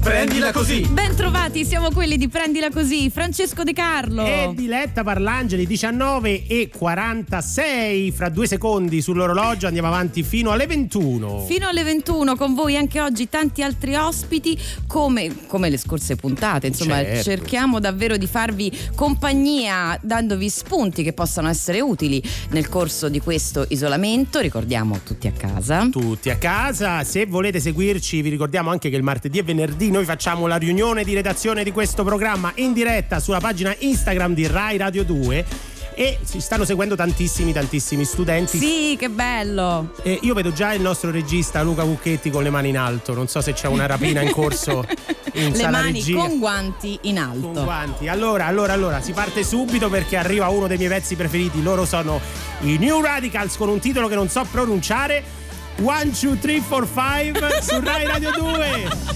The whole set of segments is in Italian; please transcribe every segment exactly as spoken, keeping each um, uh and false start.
Prendila così. Ben trovati, siamo quelli di Prendila così. Francesco De Carlo e Diletta Parlangeli. Diciannove e quarantasei, fra due secondi sull'orologio, andiamo avanti fino alle ventuno. Fino alle ventuno con voi anche oggi tanti altri ospiti come, come le scorse puntate, insomma, certo. Cerchiamo davvero di farvi compagnia dandovi spunti che possano essere utili nel corso di questo isolamento. Ricordiamo, tutti a casa, tutti a casa. Se volete seguirci vi ricordiamo anche che il martedì e venerdì noi facciamo la riunione di redazione di questo programma in diretta sulla pagina Instagram di Rai Radio due e ci stanno seguendo tantissimi tantissimi studenti. Sì, che bello. E io vedo già il nostro regista Luca Cucchetti con le mani in alto, non so se c'è una rapina in corso in le mani regia. Con guanti in alto, con guanti. Allora, allora, allora si parte subito perché arriva uno dei miei pezzi preferiti. Loro sono i New Radicals con un titolo che non so pronunciare, one two three four five su Rai Radio due.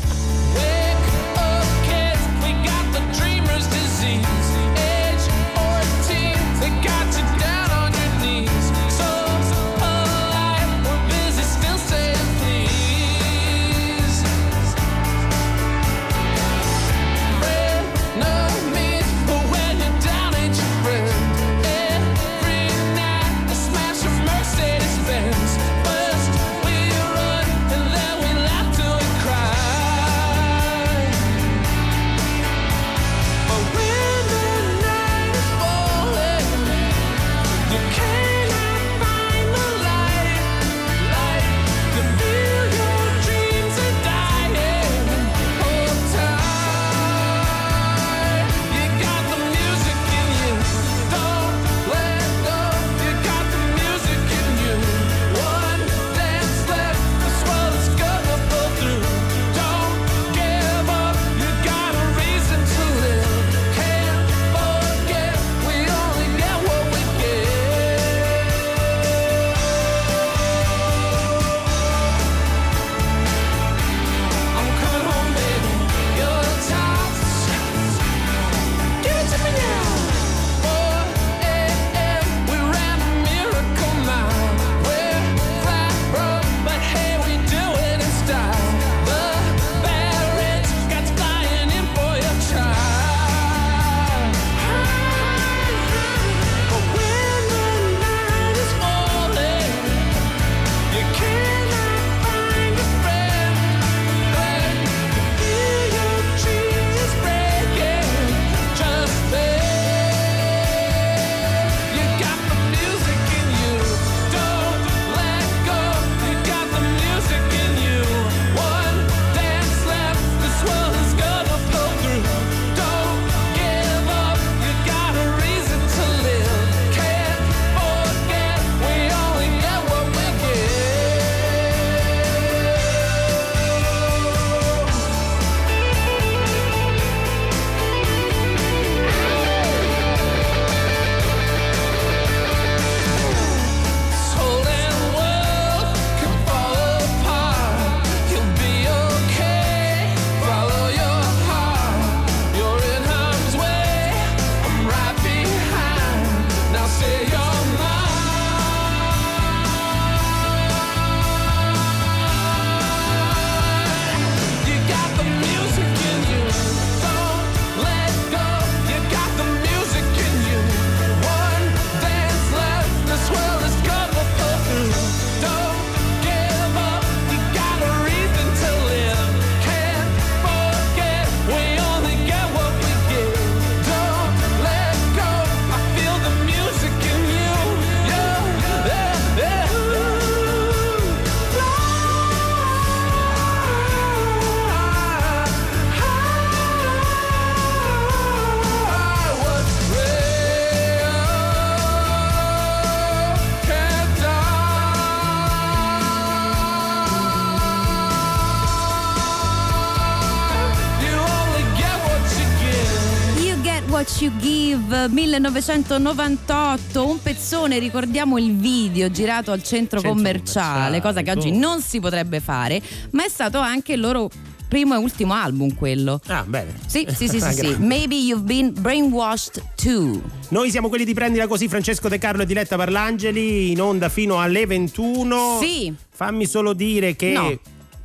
millenovecentonovantotto, un pezzone, ricordiamo il video girato al centro, centro commerciale, commerciale, cosa che oggi non si potrebbe fare, ma è stato anche il loro primo e ultimo album quello. Ah, bene. Sì, sì, sì, sì, sì. Maybe You've Been Brainwashed Too. Noi siamo quelli di Prendila Così, Francesco De Carlo e Diletta Parlangeli, in onda fino alle ventuno. Sì. Fammi solo dire che... No.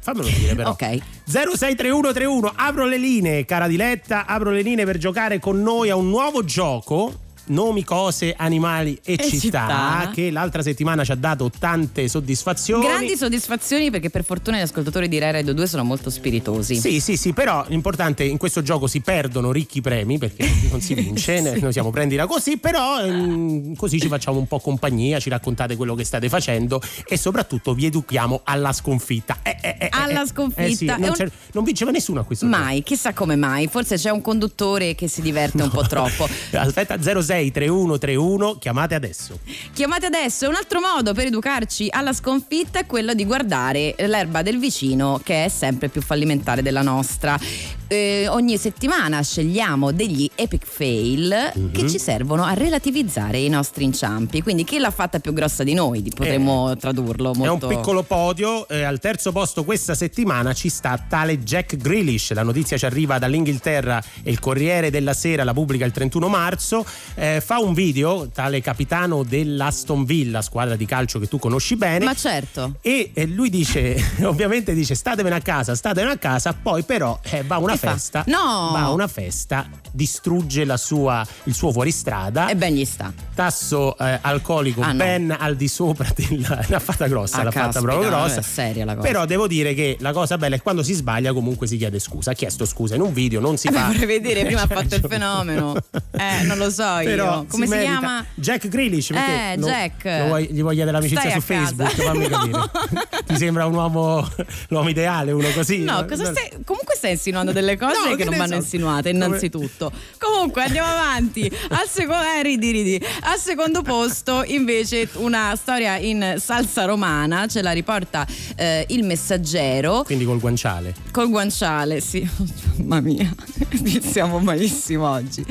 fammelo dire però. Ok. zero sei tre uno tre uno, apro le linee, cara Diletta, apro le linee per giocare con noi a un nuovo gioco. Nomi, cose, animali e, e città, città che l'altra settimana ci ha dato tante soddisfazioni, grandi soddisfazioni, perché per fortuna gli ascoltatori di Rai Radio due sono molto spiritosi. Sì sì sì, però l'importante in questo gioco si perdono ricchi premi perché non si vince. Sì. Noi siamo Prendila Così, però ehm, così ci facciamo un po' compagnia, ci raccontate quello che state facendo e soprattutto vi educhiamo alla sconfitta. Eh, eh, eh, alla eh, sconfitta eh, sì, non, un... non vinceva nessuno a questo mai gioco. Chissà come mai, forse c'è un conduttore che si diverte no. un po' troppo. Aspetta, zero sei tre uno tre uno, chiamate adesso. Chiamate adesso. Un altro modo per educarci alla sconfitta è quello di guardare l'erba del vicino, che è sempre più fallimentare della nostra. Eh, ogni settimana scegliamo degli epic fail mm-hmm. che ci servono a relativizzare i nostri inciampi. Quindi chi l'ha fatta più grossa di noi, potremmo eh, tradurlo molto. È un piccolo podio. Eh, al terzo posto questa settimana ci sta tale Jack Grealish. La notizia ci arriva dall'Inghilterra e il Corriere della Sera la pubblica il trentuno marzo. Eh, fa un video tale capitano dell'Aston Villa, squadra di calcio che tu conosci bene. Ma certo. E eh, lui dice, ovviamente dice statevene a casa, statevene a casa, poi però eh, va una festa, no. va a una festa, distrugge la sua, il suo fuoristrada e ben gli sta. Tasso eh, alcolico ah, ben no. al di sopra della, l'ha fatta grossa, ah, l'ha caspita, fatta proprio grossa. È seria la cosa. Però devo dire che la cosa bella è quando si sbaglia comunque si chiede scusa, ha chiesto scusa in un video, non si eh, fa. Vorrei vedere, prima ha fatto il fenomeno. Eh, non lo so io. Però come si, si chiama? Jack Grealish. Eh, lo, Jack. Lo vuoi, gli vuoi chiedere l'amicizia su Facebook? Fammi no. capire. Ti sembra un uomo, l'uomo ideale, uno così? No, no? Cosa stai, comunque stai insinuando delle cose no, che non vanno so. insinuate innanzitutto. Come... Comunque andiamo avanti. Al, seco- eh, ridi, ridi. Al secondo posto invece una storia in salsa romana, ce la riporta eh, Il Messaggero. Quindi col guanciale. Col guanciale, sì. Mamma mia, siamo malissimo oggi.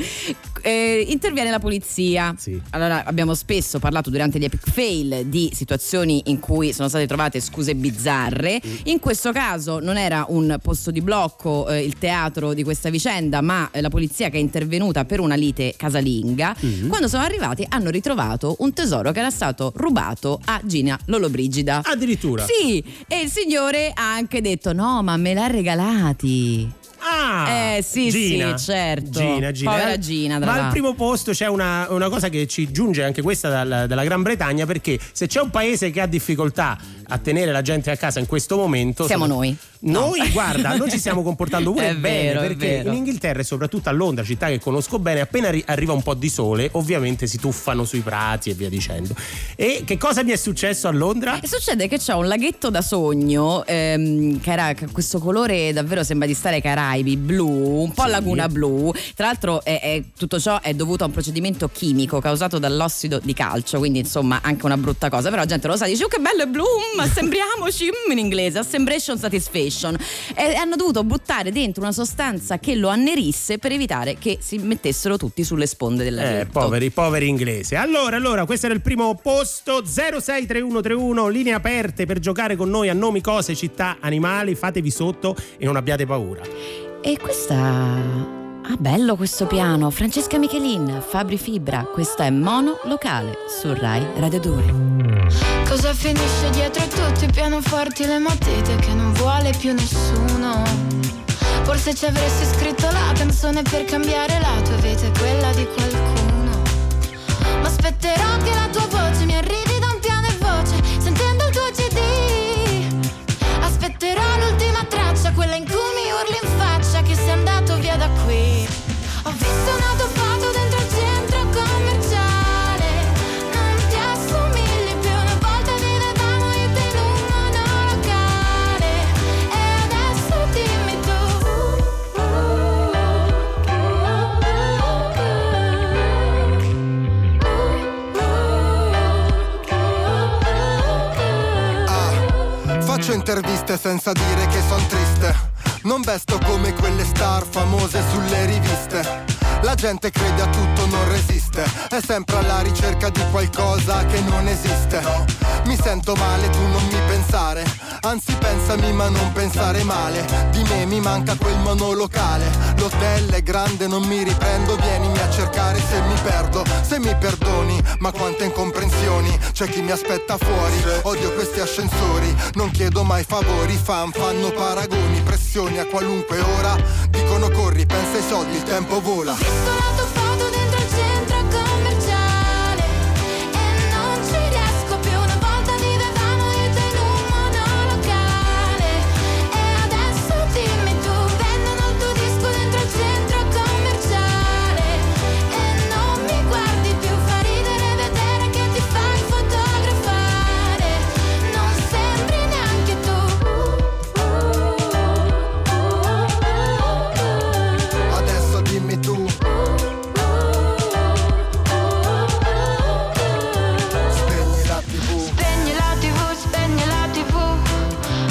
Eh, interviene la polizia. Sì. Allora, abbiamo spesso parlato durante gli epic fail di situazioni in cui sono state trovate scuse bizzarre. Mm. In questo caso non era un posto di blocco eh, il teatro di questa vicenda, ma eh, la polizia che è intervenuta per una lite casalinga. Mm. Quando sono arrivati hanno ritrovato un tesoro che era stato rubato a Gina Lollobrigida. Addirittura. Sì, e il signore ha anche detto no, ma me l'ha regalati. Ah, eh sì, Gina. Sì, certo. Gina, Gina. Povera Gina. Ma là. Al primo posto c'è una, una cosa che ci giunge anche questa dal, dalla Gran Bretagna, perché se c'è un paese che ha difficoltà a tenere la gente a casa in questo momento siamo sono... noi. Noi, no. guarda, noi ci stiamo comportando pure è bene, vero, perché in Inghilterra e soprattutto a Londra, città che conosco bene, appena ri- arriva un po' di sole, ovviamente si tuffano sui prati e via dicendo. E che cosa mi è successo a Londra? Eh, succede che c'è un laghetto da sogno ehm, che era questo colore davvero sembra di stare ai Caraibi, blu, un po' sì. laguna blu. Tra l'altro è, è, tutto ciò è dovuto a un procedimento chimico causato dall'ossido di calcio, quindi insomma anche una brutta cosa, però la gente lo sa, dice oh che bello è blu, assembriamoci in inglese, assembration satisfaction. E hanno dovuto buttare dentro una sostanza che lo annerisse per evitare che si mettessero tutti sulle sponde del laghetto. Eh, poveri, poveri inglesi. Allora, allora, questo era il primo posto. zero sei tre uno tre uno, linee aperte per giocare con noi a nomi, cose, città, animali. Fatevi sotto e non abbiate paura. E questa... Ah, bello questo piano. Francesca Michielin, Fabri Fibra. Questa è Mono Locale su Rai Radio due. Cosa finisce dietro a tutti i pianoforti, le matite che non vuole più nessuno? Forse ci avresti scritto la canzone per cambiare la tua vita e quella di qualcuno. Ma aspetterò che la tua voce mi arrivi da un piano e voce, sentendo il tuo C D. Aspetterò l'ultima traccia, quella in cui mi urli in faccia che sei andato via da qui. Ho visto un autofato dentro il centro commerciale. Faccio interviste senza dire che son triste. Non vesto come quelle star famose sulle riviste. La gente crede a tutto, non resiste. triste, è sempre alla ricerca di qualcosa che non esiste. Mi sento male, tu non mi pensare, anzi pensami ma non pensare male. Di me mi manca quel monolocale, l'hotel è grande, non mi riprendo, vienimi a cercare se mi perdo, se mi perdoni. Ma quante incomprensioni, c'è chi mi aspetta fuori, odio questi ascensori, non chiedo mai favori. Fan fanno paragoni, pressioni a qualunque ora, dicono corri, pensa ai soldi, il tempo vola. Ho visto la tua foto dentro il centro commerciale e non ci riesco più. Una volta vivevamo io te in un monolocale e adesso dimmi tu, vendono il tuo disco dentro il centro commerciale e non mi guardi più, fa ridere vedere che ti fai fotografare, non sembri neanche tu. Adesso dimmi tu,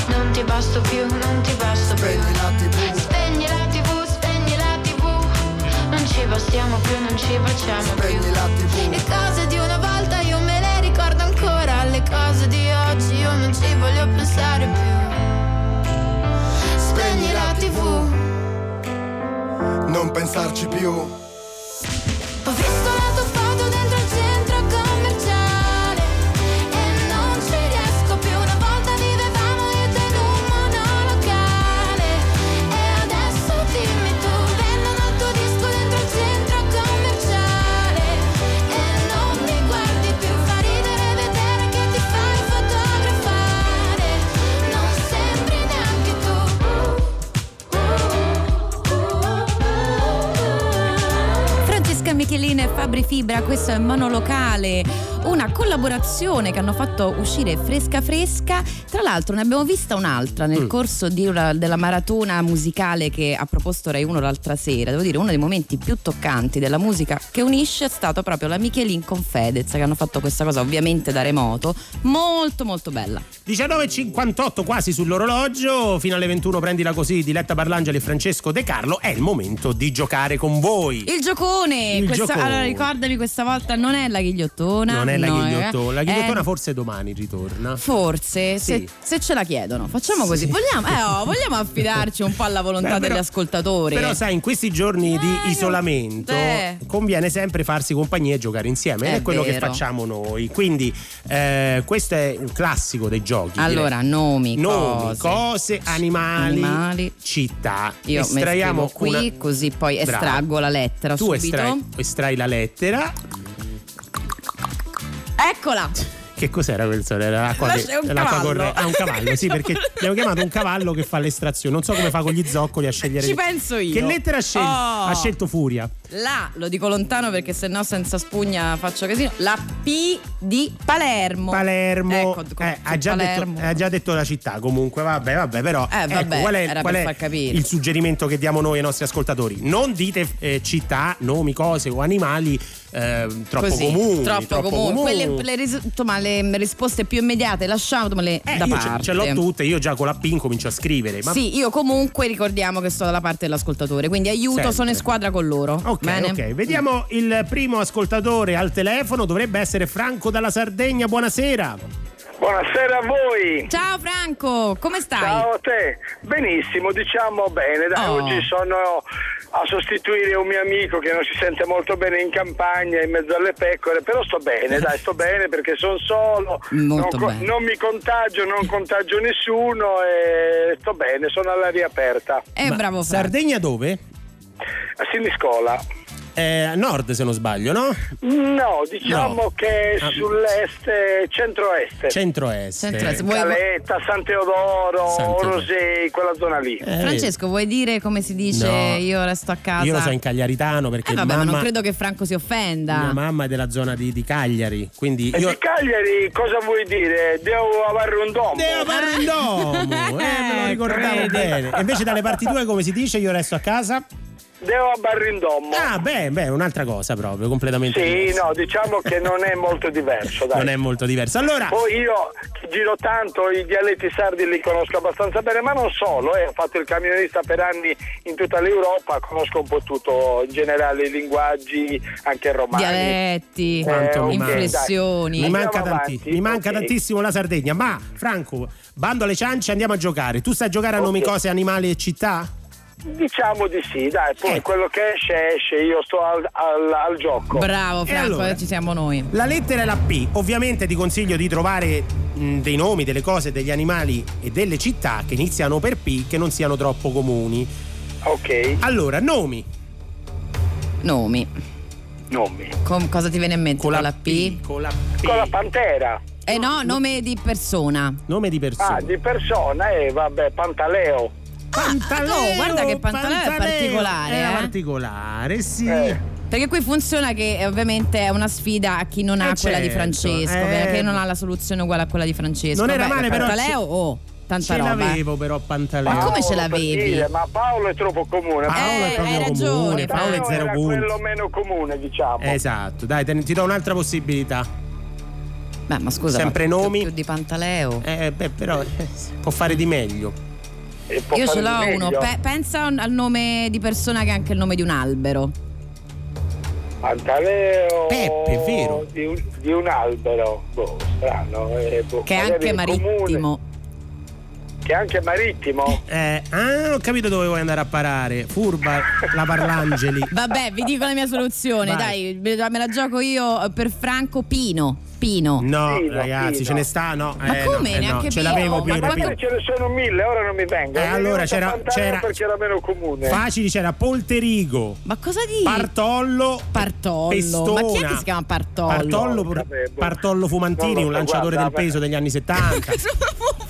non ti basto più, non ti basto più. Spegni la tivù, spegni la tivù, spegni la tivù. Non ci bastiamo più, non ci facciamo spegni più. La tivù. Le cose di una volta io me le ricordo ancora, le cose di oggi io non ci voglio pensare più. Spegni la tivù, non pensarci più. Ho visto la tua foto dentro il centro commerciale. Michielin e Fabri Fibra, questo è Monolocale, una collaborazione che hanno fatto uscire fresca fresca. Tra l'altro ne abbiamo vista un'altra nel mm. corso di una, della maratona musicale che ha proposto Rai uno l'altra sera. Devo dire, uno dei momenti più toccanti della musica che unisce è stato proprio la Michielin con Fedez, che hanno fatto questa cosa ovviamente da remoto, molto molto bella. diciannove e cinquantotto quasi sull'orologio, fino alle ventuno Prendila Così, Diletta Parlangeli e Francesco De Carlo. È il momento di giocare con voi il giocone, il questa, giocone. Allora ricordami, questa volta non è la ghigliottona, non è la no, ghigliottona, la ghigliottona è... forse domani ritorna, forse sì. Se, se ce la chiedono facciamo sì. Così vogliamo, eh, oh, vogliamo affidarci un po' alla volontà Beh, però, degli ascoltatori. Però sai, in questi giorni eh, di isolamento eh. conviene sempre farsi compagnia e giocare insieme, è, è quello vero. Che facciamo noi, quindi eh, questo è un classico dei giochi. Allora direi. nomi, nomi cose, cose animali, animali, città. Io estraiamo mi qui una... così poi estraggo Bravo. La lettera tu subito estrai, estrai la lettera. Eccola! Che cos'era quel sole? Era l'acqua, de- l'acqua corretta. Ah, un cavallo, sì, perché abbiamo chiamato un cavallo che fa l'estrazione. Non so come fa con gli zoccoli a scegliere. Ci penso io. Che lettera ha scelto? Oh. Ha scelto Furia. La, lo dico lontano perché sennò senza spugna faccio casino. La P di Palermo. Palermo. Ecco, eh, ha, già Palermo. Detto, ha già detto la città, comunque, vabbè, vabbè, però. Eh, vabbè, ecco, qual è, qual è il suggerimento che diamo noi ai nostri ascoltatori? Non dite eh, città, nomi, cose o animali. Eh, troppo Così, comuni troppo, troppo comuni, comuni. Quelle, le, ris- toma, le risposte più immediate lasciatomele eh, da parte. Ce l'ho tutte, io già con la P comincio a scrivere, ma... sì, io comunque ricordiamo che sto dalla parte dell'ascoltatore, quindi aiuto sempre. Sono in squadra con loro. Ok, Bene? ok, vediamo mm. il primo ascoltatore al telefono, dovrebbe essere Franco dalla Sardegna. Buonasera. Buonasera a voi. Ciao Franco, come stai? Ciao a te. Benissimo, diciamo bene. Dai, oh. Oggi sono a sostituire un mio amico che non si sente molto bene in campagna, in mezzo alle pecore, però sto bene, dai, sto bene perché sono solo, non, co- non mi contagio, non contagio nessuno e sto bene, sono all'aria aperta. Eh, bravo Franco. Sardegna dove? A Siniscola. Eh, a nord se non sbaglio, no? No, diciamo no. che ah. sull'est, centro-est. Centro-est. centro-est. Caletta, San Teodoro, San Rosei, quella zona lì. Eh. Francesco, vuoi dire come si dice no. io resto a casa? Io lo so in cagliaritano perché eh, vabbè, mamma... ma non credo che Franco si offenda. Mia mamma è della zona di, di Cagliari, quindi io... E di Cagliari cosa vuoi dire? Devo avere un domo. Devo avere un domo. Eh, me lo ricordavo bene. E invece dalle parti tue come si dice io resto a casa? Devo a Barrindommo. Ah, beh, beh, un'altra cosa proprio, completamente sì, diversa. No, diciamo che non è molto diverso, dai. Non è molto diverso. Allora, poi io giro tanto, i dialetti sardi li conosco abbastanza bene, ma non solo, eh. Ho fatto il camionista per anni in tutta l'Europa, conosco un po' tutto, in generale i linguaggi, anche romani. Dialetti, eh, inflessioni. Mi manca, tanti, mi manca okay. tantissimo la Sardegna, ma Franco, bando alle ciance, andiamo a giocare. Tu sai a giocare a okay. nomi, cose, animali e città? Diciamo di sì, dai, poi eh. quello che esce esce, io sto al, al, al gioco. Bravo Franco, allora, ci siamo noi. La lettera è la P, ovviamente ti consiglio di trovare mh, dei nomi, delle cose, degli animali e delle città che iniziano per P, che non siano troppo comuni. Ok. Allora, nomi. Nomi. Nomi. Con cosa ti viene in mente? Con la, la P? P? Con la P. Con la pantera. Eh no, nome di persona. Nome di persona. Ah, di persona, e eh, vabbè, Pantaleo. Pantaleo, ah, no, guarda che Pantaleo, Pantaleo è particolare. È eh? particolare, sì. Eh. Perché qui funziona che ovviamente è una sfida a chi non eh ha certo, quella di Francesco, eh. che non ha la soluzione uguale a quella di Francesco. Non era Beh, male, Pantaleo, però. Oh, tanta ce roba. l'avevo però Pantaleo. Ma come ce l'avevi? Dire, ma Paolo è troppo comune. Paolo eh, è proprio comune. Paolo, Paolo è zero punti. Quello meno comune, diciamo. Esatto, dai, te, ti do un'altra possibilità. Beh, ma scusa, sempre ma più, nomi più di Pantaleo. Eh, beh, però eh, può fare di meglio. E può Io fare ce l'ho di uno. Pe- pensa al nome di persona che è anche il nome di un albero. Pantaleo. Peppe, è vero. Di un, di un albero. Boh, strano. Eh, boh, che è anche marittimo. Che è anche marittimo. Eh, ah, ho capito dove vuoi andare a parare. Furba la Parlangeli. Vabbè, vi dico la mia soluzione. Vai. Dai, me la gioco io per Franco. Pino. Pino. No, Pino, ragazzi, Pino. ce ne sta, no. Ma eh, come? No, eh, neanche no. Ce l'avevo Pino. Ma quanto... ce ne sono mille, ora non mi vengo. Eh, allora c'era, c'era, perché era meno comune. Facili, c'era Polterigo. Ma cosa dici? Partollo. Partollo. Pestona. Ma chi è che si chiama Partollo? Partollo, no, Partollo Fumantini, so, un lanciatore guarda, del peso degli anni settanta.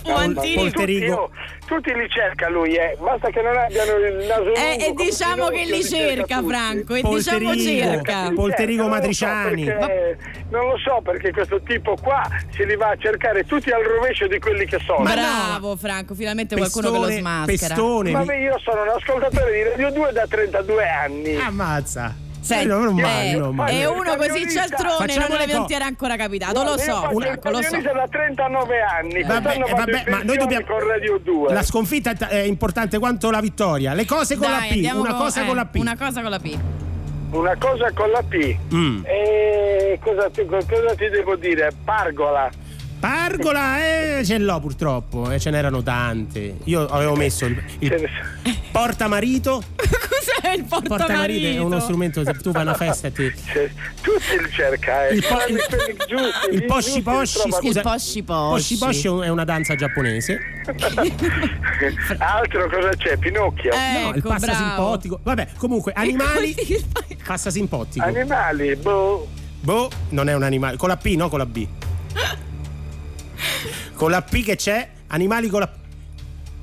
Fumantini. Polterigo. Tutti li cerca lui, eh. Basta che non abbiano il naso. Eh, e diciamo che li cerca, Franco. E diciamo cerca. Polterigo Matriciani. Non lo so perché questo tipo qua se li va a cercare tutti al rovescio di quelli che sono. Bravo Franco, finalmente Pestone, qualcuno che lo smaschera. Pestone. Ma beh, io sono un ascoltatore di Radio due da trentadue anni. Ammazza. Senti, non mangio, eh, mangio. E uno così cialtrone non le non ti era ancora capitato, no, lo so, Franco, lo so. Da trentanove anni, vabbè, vabbè, ma noi dobbiamo con Radio due. La sconfitta è importante quanto la vittoria. Le cose con Dai, la P, una con, cosa eh, con la P. Una cosa con la P. Una cosa con la P. Mm. E cosa ti, cosa ti devo dire? Pargola. Pargola, eh, ce l'ho purtroppo, eh, ce n'erano tante. Io avevo messo il, il portamarito. Cos'è il portamarito? Portamarito è uno strumento, se tu vai a una festa ti... tutti li cerca, eh. Il, po- il, giusti, il poshi poshi, scusa. Il poshi poshi. Poshi poshi è una danza giapponese. Altro cosa c'è? Pinocchio. Eh, no, ecco, il passa simpotico. Vabbè, comunque, animali. Passa simpotico. Animali, boh. Boh, non è un animale. Con la P, no? Con la B. Con la P che c'è? Animali con la P.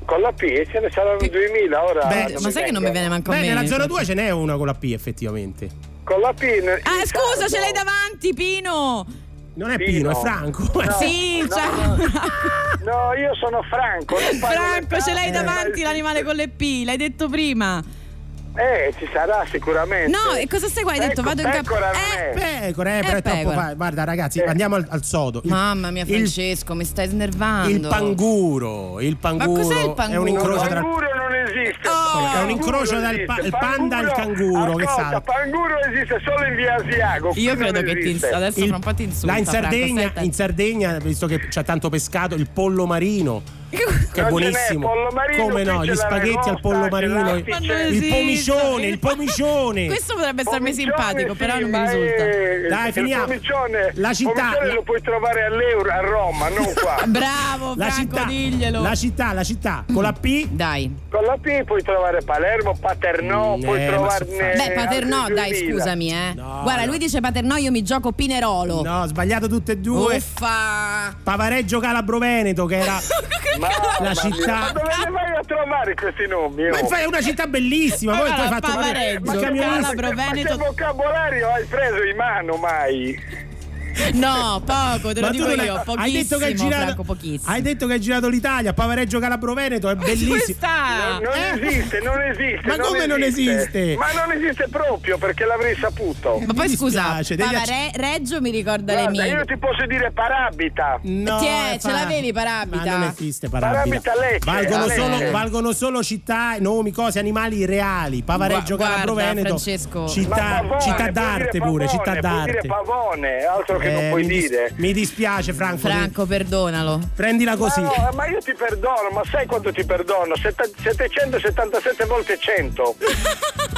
Con la P? Ce ne saranno P... duemila ora. Beh, ma sai venga. che non mi viene manco a me. Nella zona due ce n'è una con la P, effettivamente. Con la P? Ne... Ah, in scusa, caso. Ce l'hai davanti, Pino! Non è Pino, Pino, è Franco. No, sì, no, ciao. No, io sono Franco. Non Franco, ce l'hai davanti eh, l'animale con le P, l'hai detto prima. Eh, ci sarà sicuramente. No, e cosa stai qua? Hai detto vado in pecora, eh, pecora, eh, però è troppo fa... Guarda ragazzi, eh. andiamo al, al sodo. Il, Mamma mia Francesco, il, mi stai snervando. Il panguro, il panguro. Ma cos'è il panguro? È un incrocio tra... panguro non esiste. Oh, è un incrocio tra il, pa- il panda e il canguro, ascolta, che salta. Panguro esiste solo in via Asiago. Io credo che ti ins- adesso il, un po' ti insulta. In Sardegna, in Sardegna, visto che c'è tanto pescato, il pollo marino. Che è buonissimo, come no? Gli spaghetti al pollo marino, il pomicione, il pomicione. Questo potrebbe starmi simpatico, però non mi risulta. Dai, finiamo. La città lo puoi trovare all'Euro a Roma, non qua. Bravo, Franco, diglielo. La città, la città con la P, dai. Con la P puoi trovare Palermo, Paternò, puoi trovarne. Beh, Paternò, dai, scusami, eh. Guarda, lui dice Paternò, io mi gioco Pinerolo. No, sbagliato tutte e due. Uffa. Pavareggio Calabro Veneto, che era la città. Ma dove le vai a trovare questi nomi? Oh? Ma infatti è una città bellissima. Ma poi allora, tu hai fatto Pavareggio, ma che, ma che vocabolario hai preso in mano mai? No, poco, te lo ma dico io, hai, pochissimo, hai detto che hai girato, Franco, pochissimo. Hai detto che hai girato l'Italia, Pavareggio Calabro Veneto, è bellissimo. No, non eh? esiste, non esiste. Ma non come non esiste? Ma non esiste proprio, perché l'avrei saputo. Ma poi mi scusa, Pavareggio mi ricorda Guarda, le mie. Io ti posso dire Parabita. No, Tiè, ce l'avevi Parabita? Ma non esiste Parabita. Parabita valgono, solo, valgono solo città, nomi, cose, animali reali. Pavareggio Gua- Calabro Veneto, città, pavone, città d'arte pavone, pure, città d'arte. Dire pavone, altro che eh, non puoi mi dis- dire. Mi dispiace Franco. Franco, perdonalo. Prendila così. Ma, no, ma io ti perdono, ma sai quanto ti perdono? Setta- settecentosettantasette volte cento.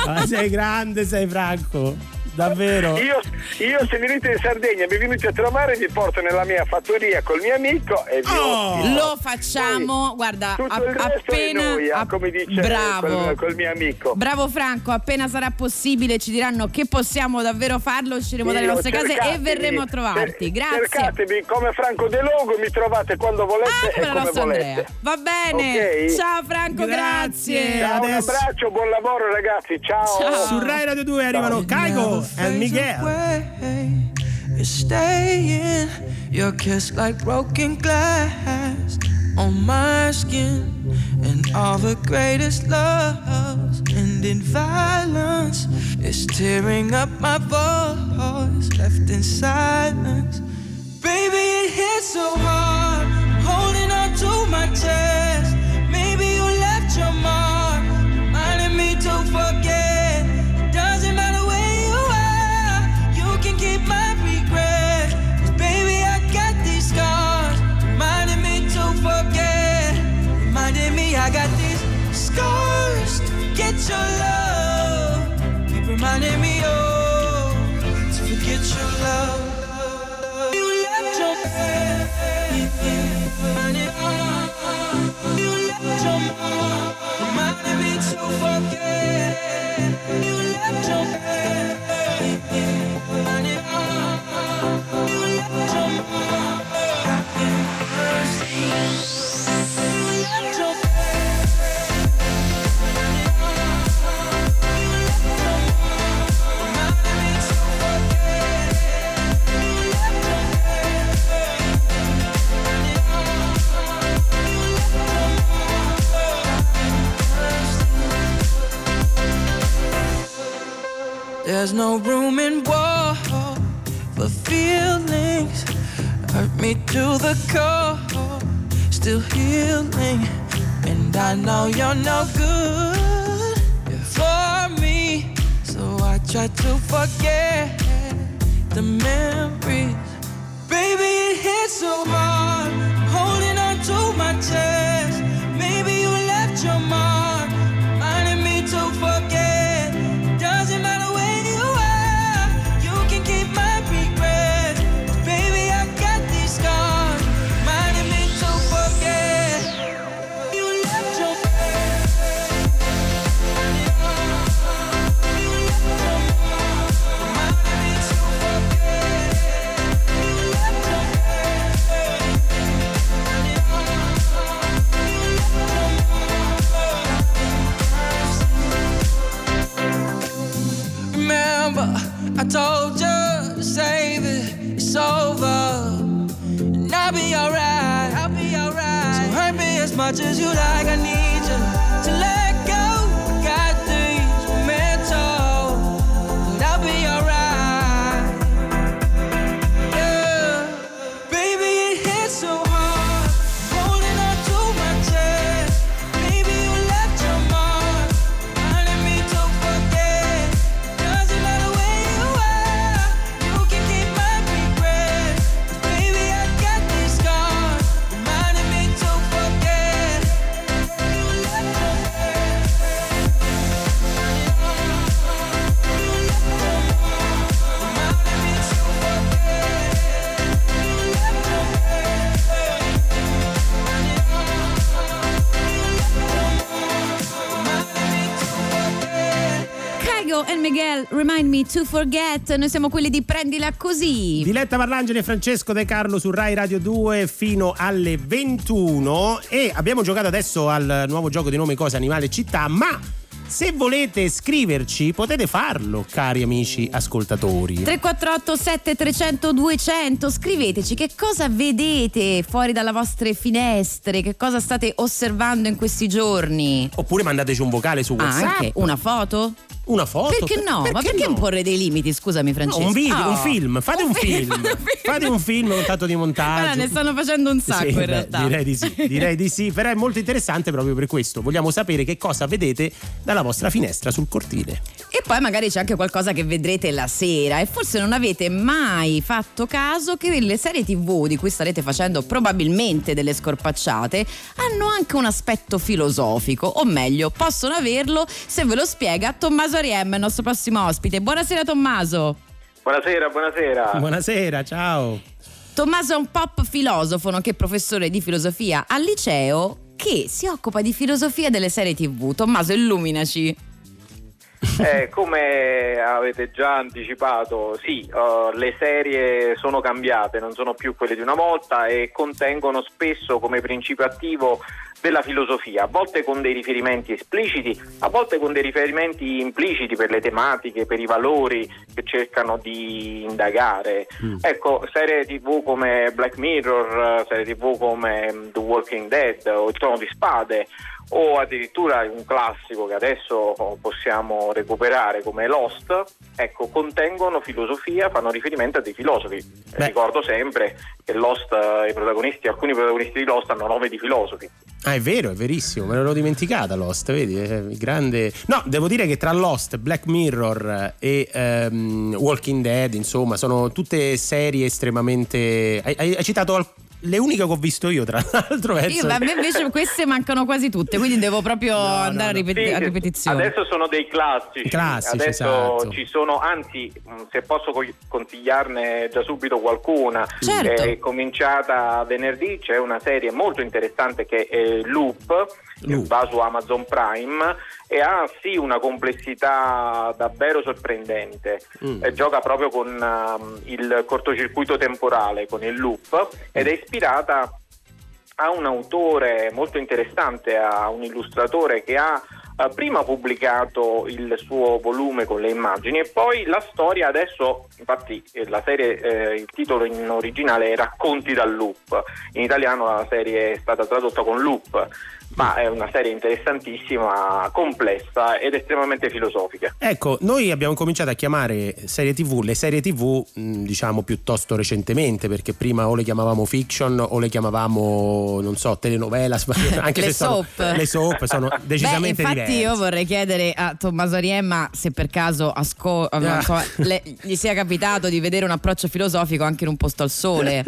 Ma sei grande, sei Franco. Davvero? Io, io se venite in Sardegna, mi venite a trovare, vi porto nella mia fattoria col mio amico e vi oh, lo facciamo. Poi, guarda, tutto a, il resto appena è noia, app- come dice bravo. Col, col mio amico. Bravo Franco, appena sarà possibile ci diranno che possiamo davvero farlo, usciremo io, dalle nostre case e verremo a trovarti. Cer- Grazie. Cercatevi come Franco De Logo, mi trovate quando volete ah, e come volete. Andrea. Va bene. Okay. Ciao Franco, grazie. grazie. Ciao, un abbraccio, buon lavoro ragazzi. Ciao. Ciao. Su Rai Radio due arrivano Caigo and Miguel. You're staying, your kiss like broken glass on my skin, and all the greatest loves end in violence. It's tearing up my voice, left in silence. Baby, it hits so hard, holding on to my chest. Maybe you left your mark, reminding me to forget. I got these scars to get your love. You reminded me, oh, to forget your love. You left your man. You left your mom. Reminded me to forget. You left your man. You left your mom. You left your man. There's no room in war for feelings. Hurt me to the core, still healing. And I know you're no good for me, so I try to forget the memories. Baby, it hits so hard, holding on to my chest. Maybe you left your mark, reminding me to forget. I told you, save it, it's over, and I'll be alright, I'll be alright, so hurt me as much as you like, I need you to let go, got these mementos, and I'll be alright, yeah, baby, it hits so hard. And Miguel, remind me to forget. Noi siamo quelli di Prendila Così. Diletta Parlangeli e Francesco De Carlo su Rai Radio due fino alle ventuno. E abbiamo giocato adesso al nuovo gioco di nome, cosa, animale, città. Ma Se volete scriverci potete farlo, cari amici ascoltatori. tre quattro otto sette tre zero zero due zero zero, scriveteci che cosa vedete fuori dalle vostre finestre, che cosa state osservando in questi giorni. Oppure mandateci un vocale su WhatsApp. Ah, anche una foto? Una foto? Perché no? Perché Ma perché no? imporre dei limiti? Scusami, Francesco. No, un video, oh. un film. Fate un, un film. film. Fate un film, un tanto di montaggio. Allora, ne stanno facendo un sacco, sì, in beh, realtà. Direi di sì, direi di sì. Però è molto interessante proprio per questo. Vogliamo sapere che cosa vedete dalla vostra finestra sul cortile. E poi magari c'è anche qualcosa che vedrete la sera. E forse non avete mai fatto caso che le serie tivù di cui starete facendo probabilmente delle scorpacciate hanno anche un aspetto filosofico. O meglio, possono averlo se ve lo spiega Tommaso Ariemma, il nostro prossimo ospite. Buonasera Tommaso. Buonasera, buonasera. Buonasera, ciao. Tommaso è un pop filosofo, nonché professore di filosofia al liceo, che si occupa di filosofia delle serie tivù. Tommaso, illuminaci. Eh, come avete già anticipato, sì, uh, le serie sono cambiate, non sono più quelle di una volta e contengono spesso come principio attivo della filosofia, a volte con dei riferimenti espliciti, a volte con dei riferimenti impliciti per le tematiche, per i valori che cercano di indagare. Mm. Ecco, serie tivù come Black Mirror, serie tivù come The Walking Dead o Il Trono di Spade, o addirittura un classico che adesso possiamo recuperare come Lost, ecco, contengono filosofia, fanno riferimento a dei filosofi. Beh. Ricordo sempre che Lost, i protagonisti, alcuni protagonisti di Lost hanno nome di filosofi. Ah, è vero, è verissimo, me l'ero dimenticata Lost, vedi, è grande. No, devo dire che tra Lost, Black Mirror e um, Walking Dead, insomma, sono tutte serie estremamente... Hai, hai, hai citato alcune? Le uniche che ho visto io, tra l'altro, penso. Io, a me invece queste mancano quasi tutte, quindi devo proprio no, andare no, a, ripeti- sì, a ripetizione. Adesso sono dei classici, classici adesso esatto. Ci sono, anzi, se posso consigliarne già subito qualcuna, certo. È cominciata venerdì, c'è una serie molto interessante che è Loop, che va su Amazon Prime e ha sì una complessità davvero sorprendente. Mm. E gioca proprio con um, il cortocircuito temporale, con il loop, ed è ispirata a un autore molto interessante, a un illustratore che ha uh, prima pubblicato il suo volume con le immagini e poi la storia. Adesso infatti la serie, eh, il titolo in originale è Racconti dal Loop, in italiano la serie è stata tradotta con Loop, ma è una serie interessantissima, complessa ed estremamente filosofica. Ecco, noi abbiamo cominciato a chiamare serie tivù le serie tivù, diciamo, piuttosto recentemente, perché prima o le chiamavamo fiction o le chiamavamo, non so, telenovela, anche le se soap. Sono, le soap sono decisamente Beh, infatti diverse. Io vorrei chiedere a Tommaso Ariemma se per caso a sco- non so, le, gli sia capitato di vedere un approccio filosofico anche in Un posto al sole.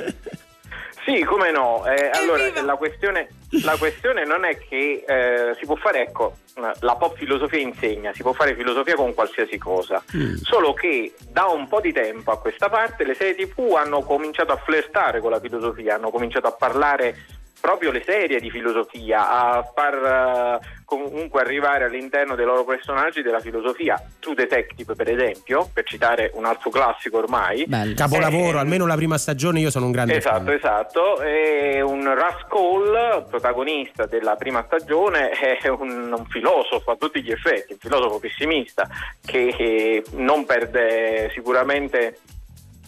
Sì, come no? Eh, allora, la questione, la questione non è che eh, si può fare, ecco, la pop filosofia insegna, si può fare filosofia con qualsiasi cosa, mm. solo che da un po' di tempo a questa parte le serie tivù hanno cominciato a flirtare con la filosofia, hanno cominciato a parlare proprio le serie di filosofia, a far uh, comunque arrivare all'interno dei loro personaggi della filosofia. True Detective, per esempio, per citare un altro classico ormai. Bello. Capolavoro, eh, almeno la prima stagione, io sono un grande esatto, fan. Esatto, e un Russ Cole, protagonista della prima stagione, è un, un filosofo a tutti gli effetti, un filosofo pessimista che, che non perde sicuramente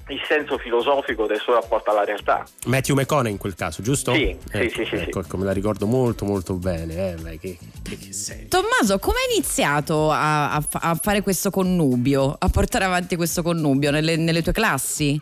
il senso filosofico del suo rapporto alla realtà. Matthew McConaughey in quel caso, giusto? Sì, eh, sì, sì. Ecco, sì. Me la ricordo molto molto bene. Eh, beh, che, che, che serio. Tommaso, come hai iniziato a, a, a fare questo connubio, a portare avanti questo connubio nelle, nelle tue classi?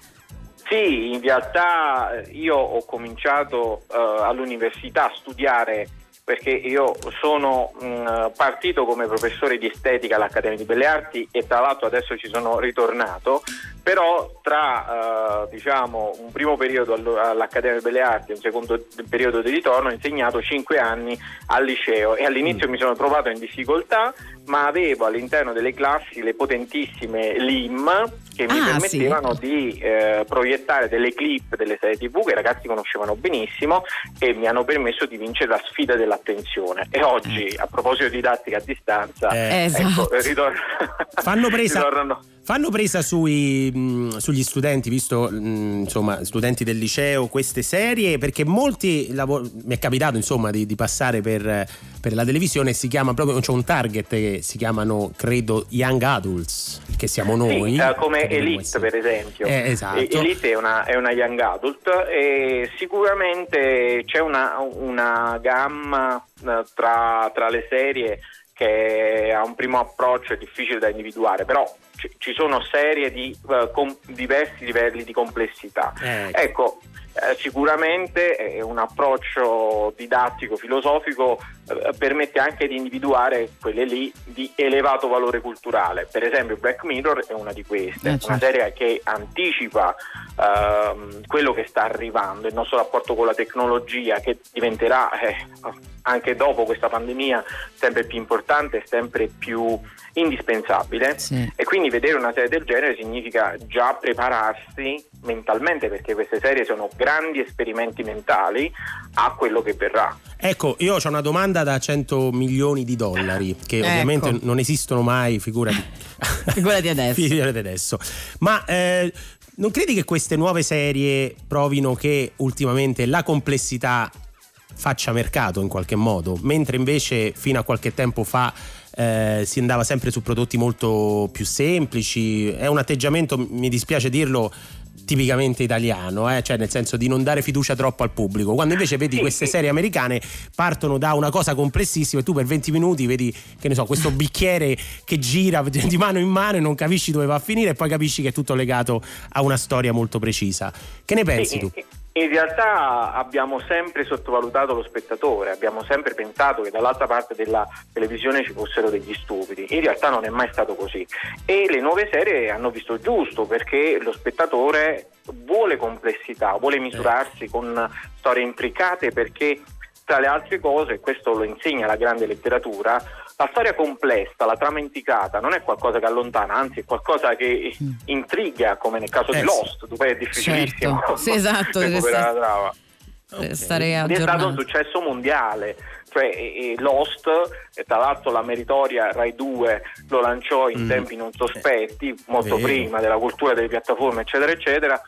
Sì, in realtà io ho cominciato uh, all'università a studiare, perché io sono mh, partito come professore di estetica all'Accademia di Belle Arti e tra l'altro adesso ci sono ritornato, però tra eh, diciamo un primo periodo all'Accademia di Belle Arti e un secondo periodo di ritorno ho insegnato cinque anni al liceo e all'inizio mm. mi sono trovato in difficoltà, ma avevo all'interno delle classi le potentissime LIM che mi ah, permettevano sì. di eh, proiettare delle clip delle serie tivù che i ragazzi conoscevano benissimo e mi hanno permesso di vincere la sfida dell'attenzione. E oggi, a proposito di didattica a distanza, eh, ecco, esatto. ritorn- fanno presa ritornano Fanno presa sui, mh, sugli studenti, visto mh, insomma studenti del liceo, queste serie, perché molti lavor- mi è capitato insomma di, di passare per, per la televisione, si chiama proprio, c'è un target che si chiamano credo Young Adults, che siamo noi, sì, come Elite per esempio. Eh, esatto. Elite è una, è una Young Adult e sicuramente c'è una, una gamma tra, tra le serie che a un primo approccio è difficile da individuare, però c- ci sono serie di uh, com- diversi livelli di complessità. Eh. Ecco, eh, sicuramente eh, un approccio didattico, filosofico eh, permette anche di individuare quelle lì di elevato valore culturale. Per esempio Black Mirror è una di queste, eh, certo. Una serie che anticipa uh, quello che sta arrivando, il nostro rapporto con la tecnologia che diventerà... Eh, anche dopo questa pandemia sempre più importante, sempre più indispensabile, sì. E quindi vedere una serie del genere significa già prepararsi mentalmente, perché queste serie sono grandi esperimenti mentali a quello che verrà. Ecco, io ho una domanda da cento milioni di dollari che ecco. Ovviamente non esistono mai, figurati figurati adesso, figurati adesso. Ma eh, non credi che queste nuove serie provino che ultimamente la complessità faccia mercato in qualche modo, mentre invece fino a qualche tempo fa eh, si andava sempre su prodotti molto più semplici? È un atteggiamento, mi dispiace dirlo, tipicamente italiano, eh? Cioè nel senso di non dare fiducia troppo al pubblico, quando invece vedi sì, queste sì. serie americane partono da una cosa complessissima e tu per venti minuti vedi, che ne so, questo bicchiere che gira di mano in mano e non capisci dove va a finire, e poi capisci che è tutto legato a una storia molto precisa. Che ne pensi sì, tu? In realtà abbiamo sempre sottovalutato lo spettatore, abbiamo sempre pensato che dall'altra parte della televisione ci fossero degli stupidi, in realtà non è mai stato così, e le nuove serie hanno visto giusto, perché lo spettatore vuole complessità, vuole misurarsi con storie intricate, perché tra le altre cose, questo lo insegna la grande letteratura, la storia complessa, la trama intricata non è qualcosa che allontana, anzi è qualcosa che intriga, come nel caso eh, di Lost, tu poi è difficilissimo certo. sì, esatto, recuperare la trama. Okay. Stare è stato un successo mondiale, cioè e, e Lost, e tra l'altro la meritoria Rai due lo lanciò in mm. tempi non sospetti, molto Vero. prima della cultura delle piattaforme eccetera eccetera.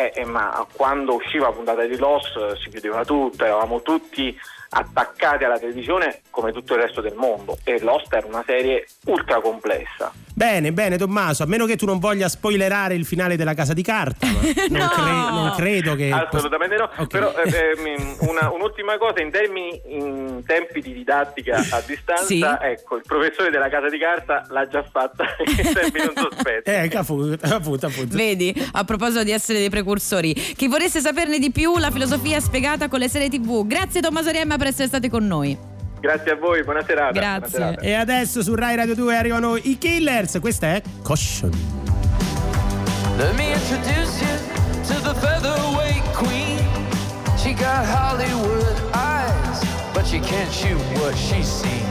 Eh, eh, ma quando usciva la puntata di Lost si chiudeva tutto, eravamo tutti attaccati alla televisione come tutto il resto del mondo, e Lost era una serie ultra complessa. Bene, bene Tommaso, a meno che tu non voglia spoilerare il finale della Casa di Carta, ma non, no. cre- non credo che... Assolutamente no, okay. Però eh, una, un'ultima cosa in termini in tempi di didattica a distanza, sì. Ecco, il professore della Casa di Carta l'ha già fatta in tempi non sospetti. Eh, appunto, appunto, appunto. Vedi, a proposito di essere dei precursori, chi vorreste saperne di più, la filosofia spiegata con le serie tivù. Grazie Tommaso Ariemma per essere stati con noi. Grazie a voi, buona serata. Grazie. Buona serata. E adesso su Rai Radio due arrivano i Killers, questa è Caution. Let me introduce you to the featherweight queen. She got Hollywood eyes, but she can't shoot what she sees.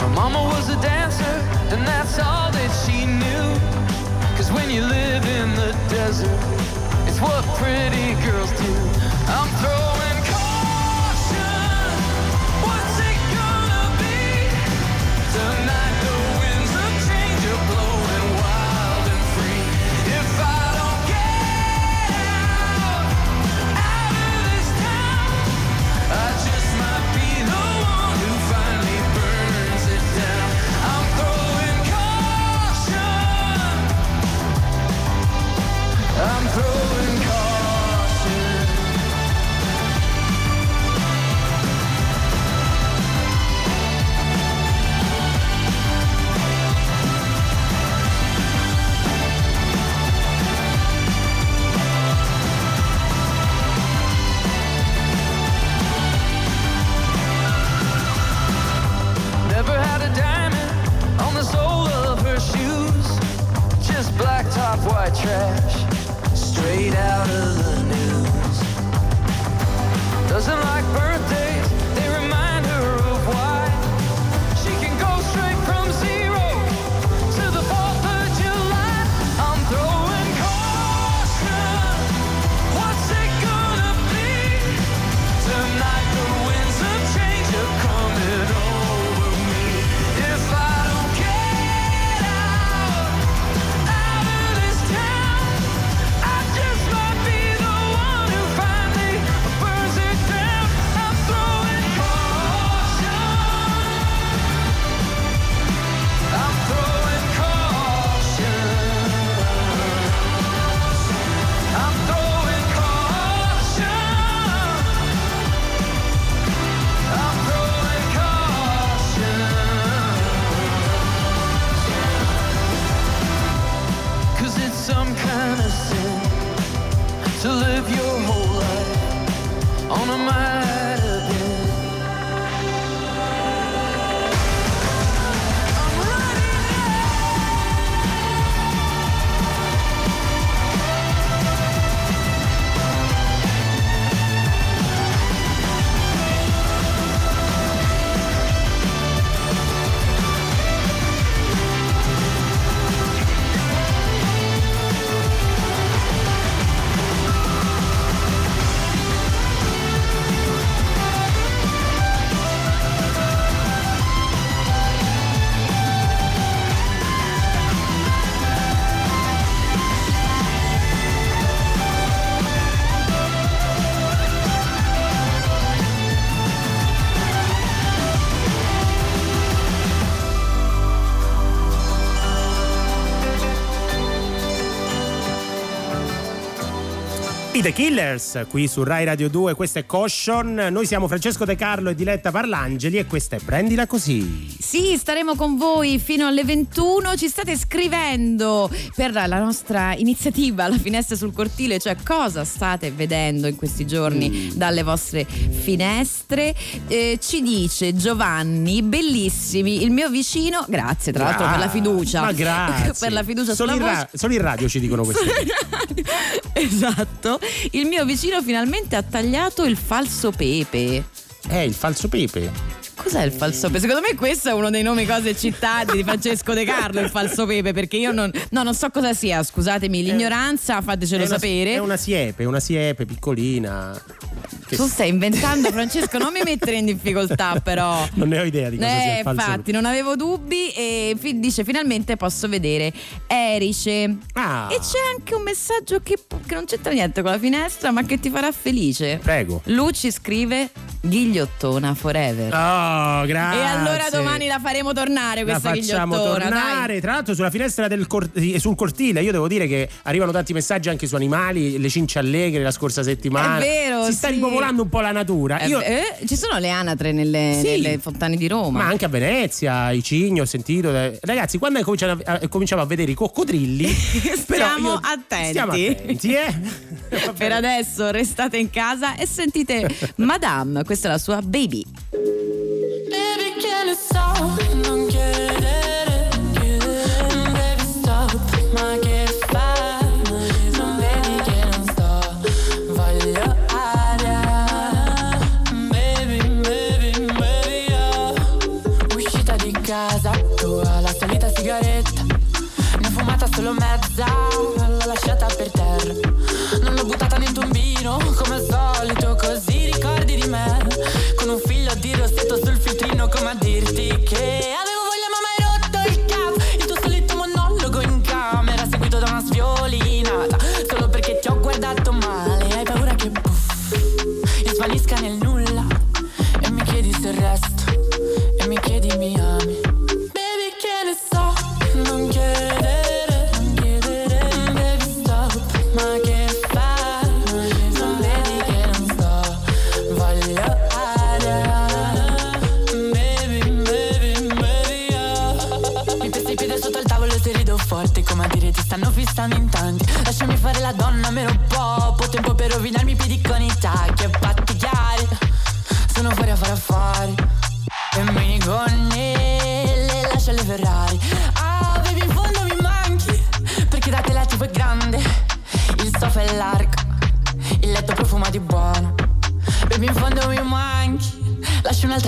Her mama was a dancer, and that's all that she knew. Cause when you live in the desert, it's what pretty girls do. I'm throwing tonight, the winds of change are blowing wild and free. If I don't get out, out of this town, I just might be the one who finally burns it down. I'm throwing caution. I'm throwing caution. Black top, white trash, straight out of the news. Doesn't like birthdays, they remind her of why. She can go straight from zero to the fourth of July. I'm throwing caution, what's it gonna be? Tonight the winds of change are coming over me. If I don't get out, I The Killers, qui su Rai Radio due, questo è Caution. Noi siamo Francesco De Carlo e Diletta Parlangeli e questa è Prendila Così. Sì, staremo con voi fino alle ventuno. Ci state scrivendo per la nostra iniziativa, la finestra sul cortile, cioè cosa state vedendo in questi giorni dalle vostre finestre. Eh, ci dice Giovanni: bellissimi, il mio vicino, grazie tra l'altro per la fiducia. Ma grazie. Per la fiducia solo sulla in ra- solo in radio ci dicono questo. Esatto. Il mio vicino finalmente ha tagliato il falso pepe. Eh, il falso pepe. Cos'è il falso pepe? Secondo me questo è uno dei nomi cose citati di Francesco De Carlo, il falso pepe, perché io non, no, non so cosa sia, scusatemi l'ignoranza, fatecelo è una, sapere. È una siepe, una siepe piccolina. Che... Tu stai inventando, Francesco, non mi mettere in difficoltà però. Non ne ho idea di cosa eh, sia il falso infatti, pepe. Non avevo dubbi. E dice: finalmente posso vedere Erice. Ah. E c'è anche un messaggio che, che non c'entra niente con la finestra, ma che ti farà felice. Prego. Luci scrive: ghigliottona forever. Ah. Oh, grazie. E allora domani la faremo tornare questa ghigliottona. La facciamo tornare, dai. Tra l'altro sulla finestra del cor- sul cortile io devo dire che arrivano tanti messaggi anche su animali, le cinci allegre la scorsa settimana. È vero, si sì. sta ripopolando un po' la natura. Io... eh, ci sono le anatre nelle, sì, nelle fontane di Roma. Ma anche a Venezia, i cigni, ho sentito. Ragazzi, quando cominciamo a, cominciamo a vedere i coccodrilli stiamo io... attenti. Stiamo attenti, eh? Per adesso restate in casa e sentite Madame, questa è la sua Baby. Baby, can it stop? I'm getting you. Baby, stop my game.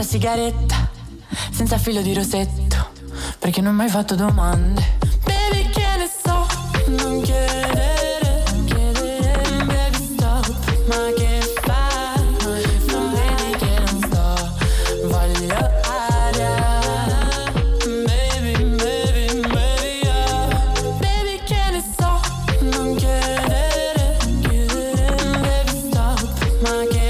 Sigaretta, senza filo di rosetto, perché non ho mai fatto domande. Baby, che ne so, non chiedere, non chiedere. Baby, stop, ma che fai? Non vedi che non sto, voglio aria. Baby, baby, baby, oh. Baby, che ne so, non chiedere, non chiedere. Baby, stop, ma che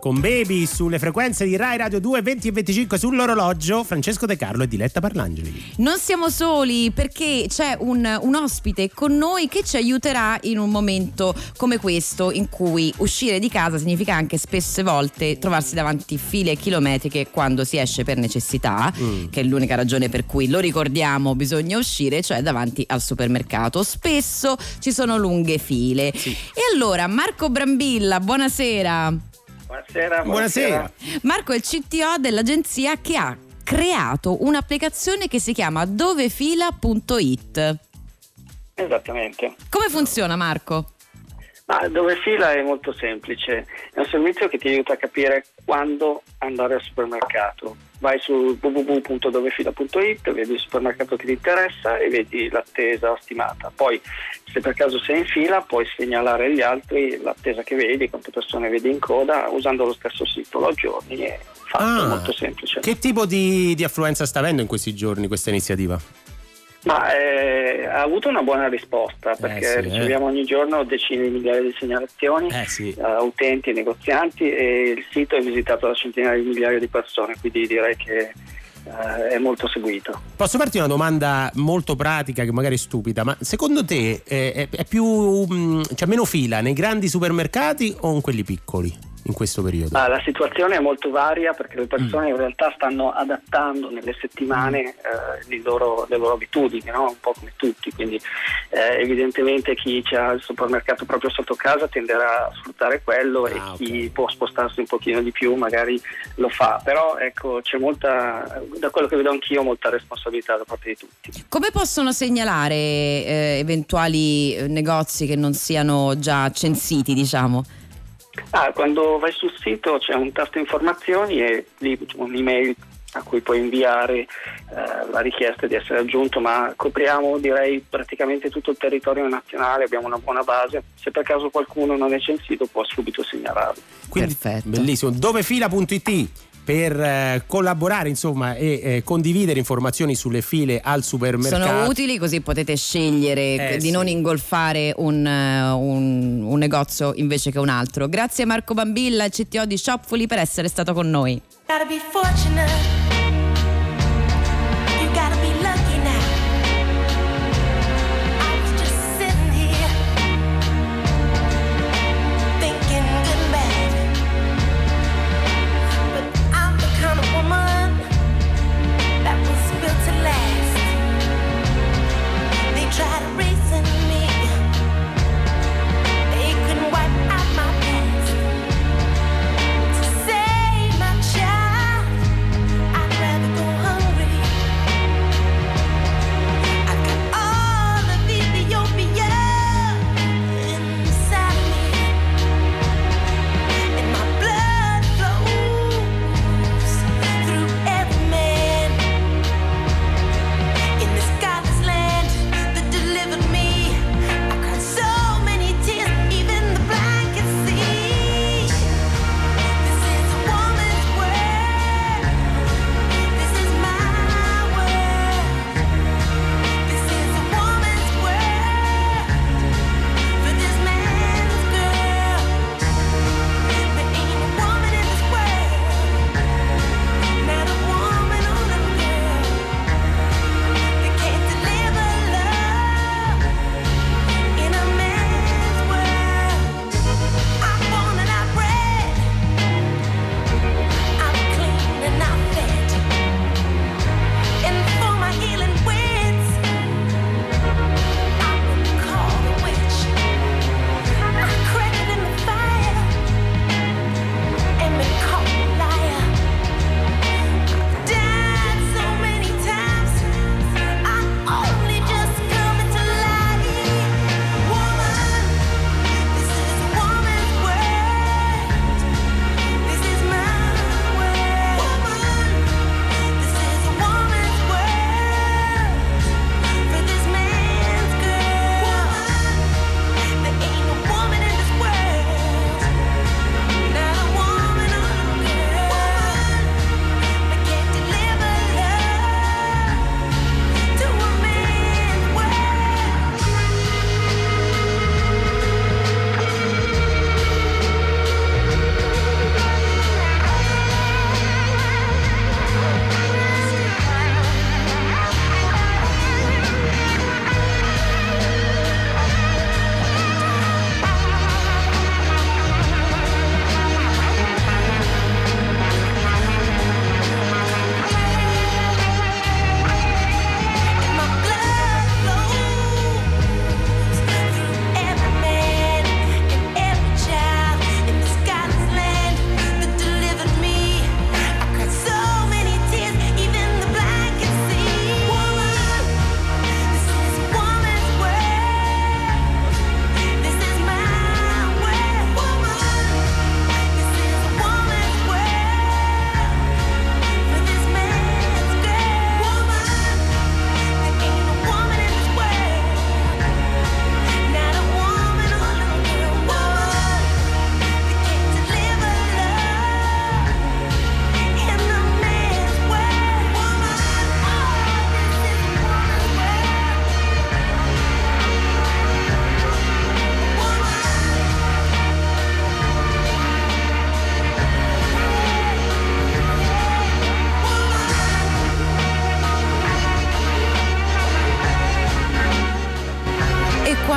con Baby sulle frequenze di Rai Radio due, venti e venticinque sull'orologio. Francesco De Carlo e Diletta Parlangeli. Non siamo soli, perché c'è un, un ospite con noi che ci aiuterà in un momento come questo, in cui uscire di casa significa anche spesse volte trovarsi davanti file chilometriche quando si esce per necessità, mm. che è l'unica ragione per cui, lo ricordiamo, bisogna uscire, cioè davanti al supermercato. Spesso ci sono lunghe file. Sì. E allora Marco Brambilla, buonasera. Buonasera, buonasera. Buonasera. Marco è il C T O dell'agenzia che ha creato un'applicazione che si chiama dovefila punto it. Esattamente. Come funziona, Marco? Ma Dovefila è molto semplice, è un servizio che ti aiuta a capire quando andare al supermercato. Vai su w w w punto dovefila punto it, vedi il supermercato che ti interessa e vedi l'attesa stimata. Poi, se per caso sei in fila, puoi segnalare agli altri l'attesa che vedi, quante persone vedi in coda, usando lo stesso sito, lo aggiorni. È fatto ah, molto semplice. Che tipo di, di affluenza sta avendo in questi giorni questa iniziativa? Ma eh, ha avuto una buona risposta, perché eh sì, riceviamo eh. ogni giorno decine di migliaia di segnalazioni eh sì. uh, utenti e negozianti, e il sito è visitato da centinaia di migliaia di persone, quindi direi che uh, è molto seguito. Posso farti una domanda molto pratica, che magari è stupida, ma secondo te è, è più um, c'è cioè meno fila nei grandi supermercati o in quelli piccoli in questo periodo? Ah, la situazione è molto varia, perché le persone mm. in realtà stanno adattando nelle settimane eh, le, loro, le loro abitudini, no? Un po' come tutti, quindi eh, evidentemente chi ha il supermercato proprio sotto casa tenderà a sfruttare quello, ah, e okay. chi può spostarsi un pochino di più magari lo fa, però ecco, c'è molta, da quello che vedo anch'io, molta responsabilità da parte di tutti. Come possono segnalare eh, eventuali negozi che non siano già censiti, diciamo? Ah, quando vai sul sito c'è un tasto informazioni e lì un'email a cui puoi inviare eh, la richiesta di essere aggiunto, ma copriamo direi praticamente tutto il territorio nazionale, abbiamo una buona base, se per caso qualcuno non è censito può subito segnalarlo. Quindi, perfetto, bellissimo. Dovefila punto it per eh, collaborare insomma e eh, condividere informazioni sulle file al supermercato. Sono utili, così potete scegliere eh, di sì. non ingolfare un, un, un negozio invece che un altro. Grazie Marco Brambilla, il C T O di Shopfully, per essere stato con noi.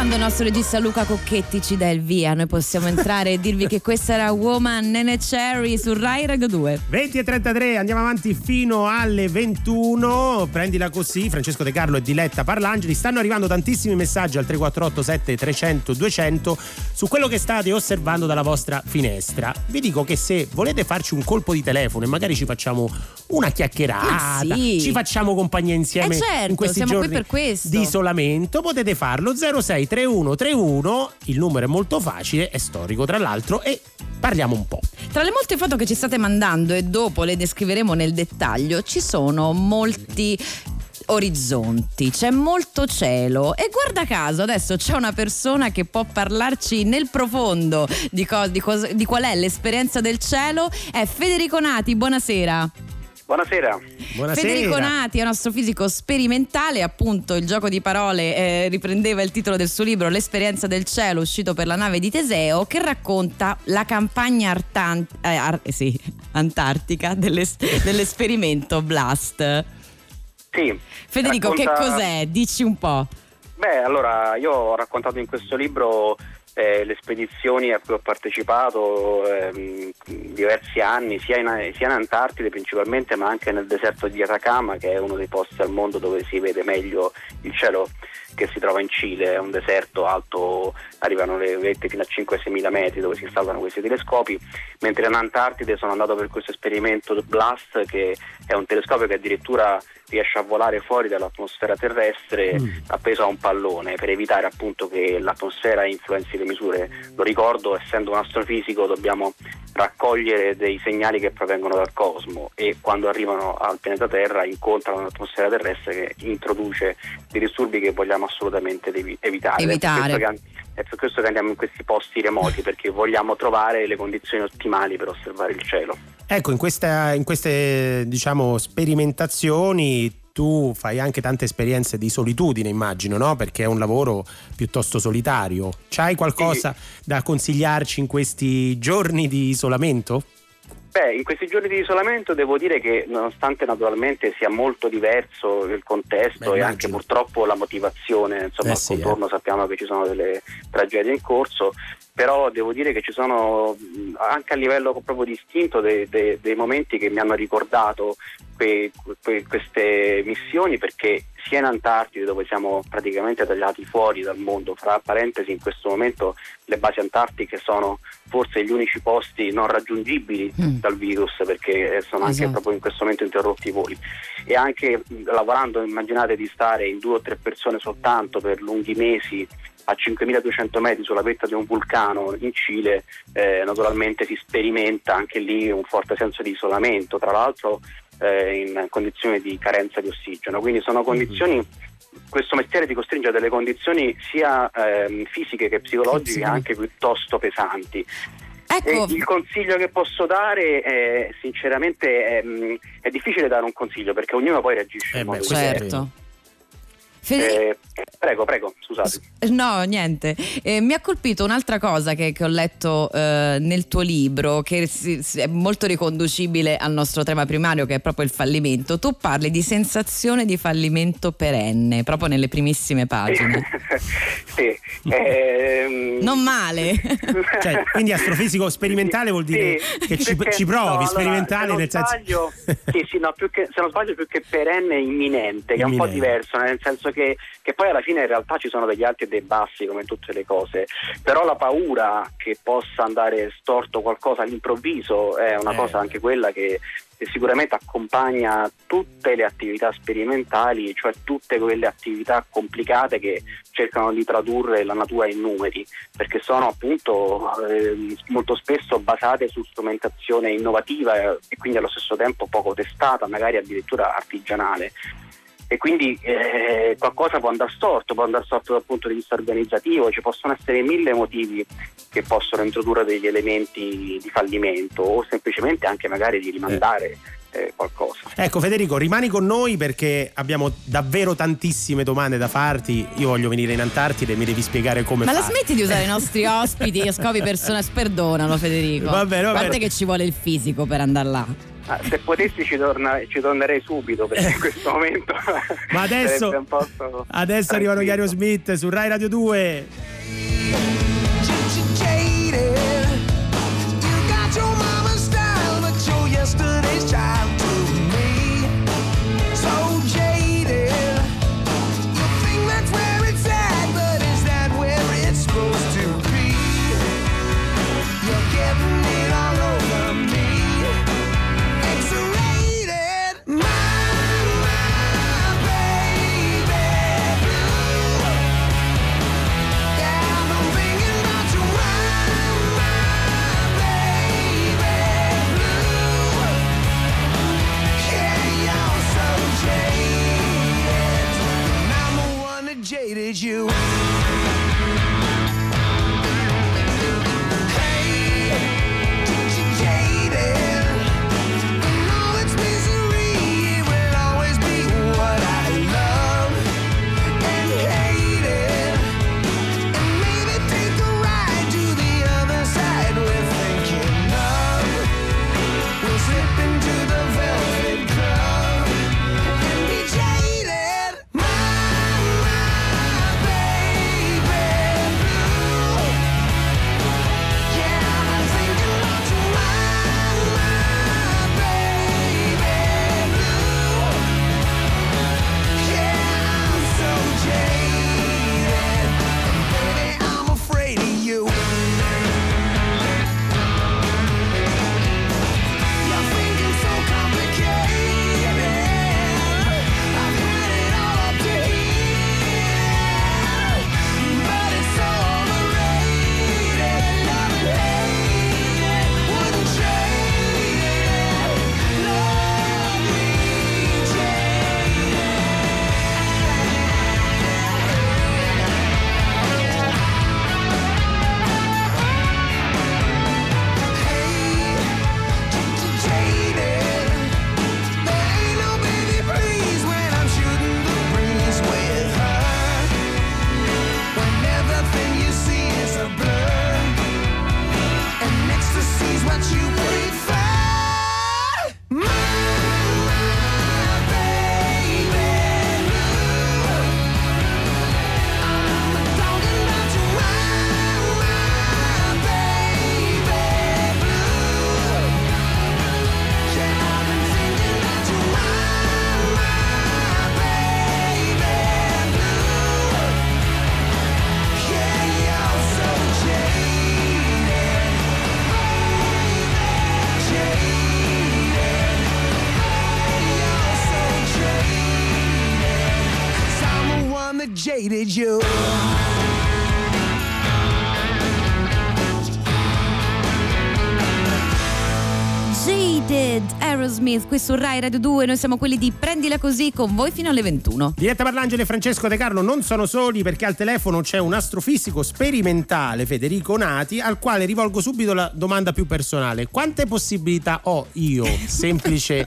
quando il nostro regista Luca Cucchetti ci dà il via, noi possiamo entrare e dirvi che questa era Woman, Nene Cherry su Rai Radio due. venti e trentatré, andiamo avanti fino alle ventuno. Prendila così, Francesco De Carlo e Diletta Parlangeli. Stanno arrivando tantissimi messaggi al tre quattro otto sette tre zero zero due zero zero su quello che state osservando dalla vostra finestra. Vi dico che se volete farci un colpo di telefono e magari ci facciamo una chiacchierata, eh sì. ci facciamo compagnia insieme, eh certo, in questi giorni qui per questo. di isolamento, potete farlo. Zero sei tre uno tre uno, il numero è molto facile, è storico tra l'altro, e parliamo un po'. Tra le molte foto che ci state mandando, e dopo le descriveremo nel dettaglio, ci sono molti orizzonti, c'è molto cielo, e guarda caso adesso c'è una persona che può parlarci nel profondo di, co- di, co- di qual è l'esperienza del cielo. È Federico Nati, buonasera. Buonasera. Buonasera. Federico Nati è un nostro fisico sperimentale, appunto il gioco di parole eh, riprendeva il titolo del suo libro L'esperienza del cielo, uscito per la nave di Teseo, che racconta la campagna artan- eh, ar- sì, antartica dell'es- dell'esperimento BLAST. Sì. Federico, racconta... che cos'è? Dici un po'. Beh, allora, io ho raccontato in questo libro Eh, le spedizioni a cui ho partecipato ehm, diversi anni, sia in, sia in Antartide principalmente, ma anche nel deserto di Atacama, che è uno dei posti al mondo dove si vede meglio il cielo, che si trova in Cile. È un deserto alto, arrivano le vette fino a cinque a sei mila metri, dove si installano questi telescopi, mentre in Antartide sono andato per questo esperimento BLAST, che è un telescopio che addirittura riesce a volare fuori dall'atmosfera terrestre mm. appeso a un pallone, per evitare appunto che l'atmosfera influenzi le misure. Lo ricordo, essendo un astrofisico dobbiamo raccogliere dei segnali che provengono dal cosmo, e quando arrivano al pianeta Terra incontrano l'atmosfera terrestre, che introduce dei disturbi che vogliamo assolutamente devi- evitare, evitare. È, per che, è per questo che andiamo in questi posti remoti, perché vogliamo trovare le condizioni ottimali per osservare il cielo. Ecco, in, questa, in queste diciamo sperimentazioni tu fai anche tante esperienze di solitudine, immagino, no? Perché è un lavoro piuttosto solitario. C'hai qualcosa sì. da consigliarci in questi giorni di isolamento? Beh, in questi giorni di isolamento devo dire che, nonostante naturalmente sia molto diverso il contesto, Beh, e anche purtroppo la motivazione, insomma, al eh sì, contorno eh. sappiamo che ci sono delle tragedie in corso, però devo dire che ci sono anche a livello proprio di istinto dei, dei, dei momenti che mi hanno ricordato que, que, queste missioni, perché sia in Antartide, dove siamo praticamente tagliati fuori dal mondo, fra parentesi in questo momento le basi antartiche sono forse gli unici posti non raggiungibili mm. dal virus, perché sono esatto. anche proprio in questo momento interrotti i voli, e anche lavorando, immaginate di stare in due o tre persone soltanto per lunghi mesi a cinquemiladuecento metri sulla vetta di un vulcano in Cile, eh, naturalmente si sperimenta anche lì un forte senso di isolamento, tra l'altro in condizioni di carenza di ossigeno. Quindi sono condizioni, questo mestiere ti costringe a delle condizioni sia eh, fisiche che psicologiche, anche piuttosto pesanti. Ecco. Il consiglio che posso dare è, sinceramente è, è difficile dare un consiglio, perché ognuno poi reagisce eh in modo certo. Fede... Eh, prego, prego, scusate. No, niente. Eh, mi ha colpito un'altra cosa che, che ho letto eh, nel tuo libro, che si, si è molto riconducibile al nostro tema primario, che è proprio il fallimento. Tu parli di sensazione di fallimento perenne, proprio nelle primissime pagine. Sì. Eh, non male. Cioè, quindi astrofisico sperimentale vuol dire sì, che ci, ci provi, no, sperimentale allora, nel sbaglio, senso... Sì, sì, no, più che, se non sbaglio più che perenne, imminente, che imminente. È un po' diverso, nel senso che, che poi alla fine in realtà ci sono degli alti e dei bassi come in tutte le cose, però la paura che possa andare storto qualcosa all'improvviso è una eh. cosa anche quella che sicuramente accompagna tutte le attività sperimentali, cioè tutte quelle attività complicate che cercano di tradurre la natura in numeri, perché sono appunto eh, molto spesso basate su strumentazione innovativa eh, e quindi allo stesso tempo poco testata, magari addirittura artigianale. E quindi eh, qualcosa può andare storto, può andare storto dal punto di vista organizzativo, ci possono essere mille motivi che possono introdurre degli elementi di fallimento, o semplicemente anche magari di rimandare eh, qualcosa. Ecco Federico, rimani con noi perché abbiamo davvero tantissime domande da farti. Io voglio venire in Antartide e mi devi spiegare come Ma fare. La smetti di usare i nostri ospiti a scopi personali, perdonalo Federico. Vabbè, vabbè. A parte che ci vuole il fisico per andare là. Ah, se potessi ci, torna, ci tornerei subito, perché in questo momento ma adesso un posto adesso tranquillo. Arrivano gli Aerosmith su Rai Radio due. Jaded you. Jaded you. Jaded Aerosmith qui su Rai Radio due, noi siamo quelli di Prendila Così, con voi fino alle ventuno. Diletta Parlangeli e Francesco De Carlo non sono soli, perché al telefono c'è un astrofisico sperimentale, Federico Nati, al quale rivolgo subito la domanda più personale: quante possibilità ho io, semplice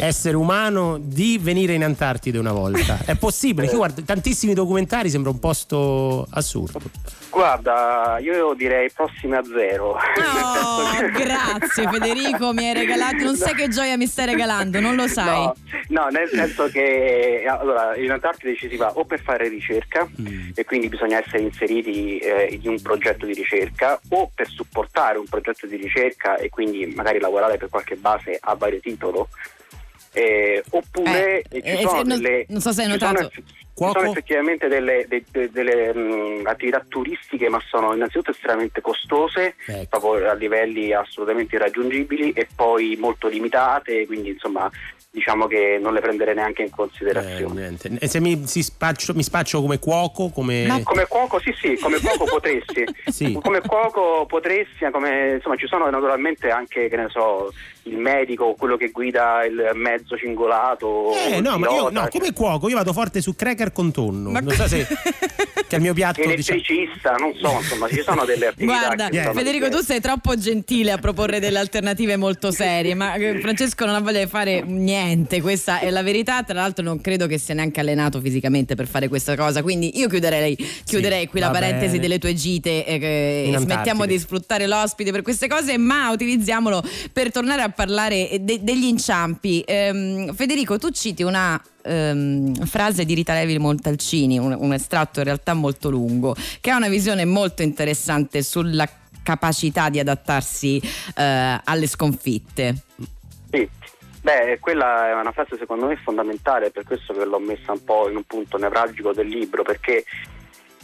essere umano, di venire in Antartide una volta? È possibile? Io guardo tantissimi documentari, sembra un posto assurdo. Guarda, io direi prossime a zero. No, grazie Federico, mi hai regalato, non sai che gioia mi stai regalando, non lo sai. No, no, nel senso che allora in Antartide ci si va o per fare ricerca, mm. e quindi bisogna essere inseriti eh, in un progetto di ricerca, o per supportare un progetto di ricerca e quindi magari lavorare per qualche base a vario titolo. Eh, oppure eh, ci sono eh, non, le, non so se hai notato. Ci sono effettivamente delle, de, de, delle mh, attività turistiche, ma sono innanzitutto estremamente costose, ecco. proprio a livelli assolutamente irraggiungibili, e poi molto limitate, quindi insomma diciamo che non le prenderei neanche in considerazione. Eh, e se mi, si spaccio, mi spaccio come cuoco? Come... Ma come cuoco sì sì, come cuoco potresti. Sì. Come cuoco potresti, come, insomma ci sono naturalmente anche, che ne so, il medico, quello che guida il mezzo cingolato. Eh, no, ma io no, come cuoco io vado forte su crack hacker con tonno. Ma non so se che è il mio piatto elettricista, diciamo. Non so, insomma, ci sono delle attività. Guarda, che yeah. Federico, tu sei troppo gentile a proporre delle alternative molto serie, ma Francesco non ha voglia di fare niente, questa è la verità. Tra l'altro non credo che sia neanche allenato fisicamente per fare questa cosa, quindi io chiuderei, chiuderei sì, qui la parentesi bene. Delle tue gite eh, e smettiamo di sfruttare l'ospite per queste cose, ma utilizziamolo per tornare a parlare de- degli inciampi. ehm, Federico, tu citi una Um, frase di Rita Levi Montalcini, un, un estratto in realtà molto lungo, che ha una visione molto interessante sulla capacità di adattarsi uh, alle sconfitte. Sì, beh, quella è una frase secondo me fondamentale, per questo che l'ho messa un po' in un punto nevralgico del libro, perché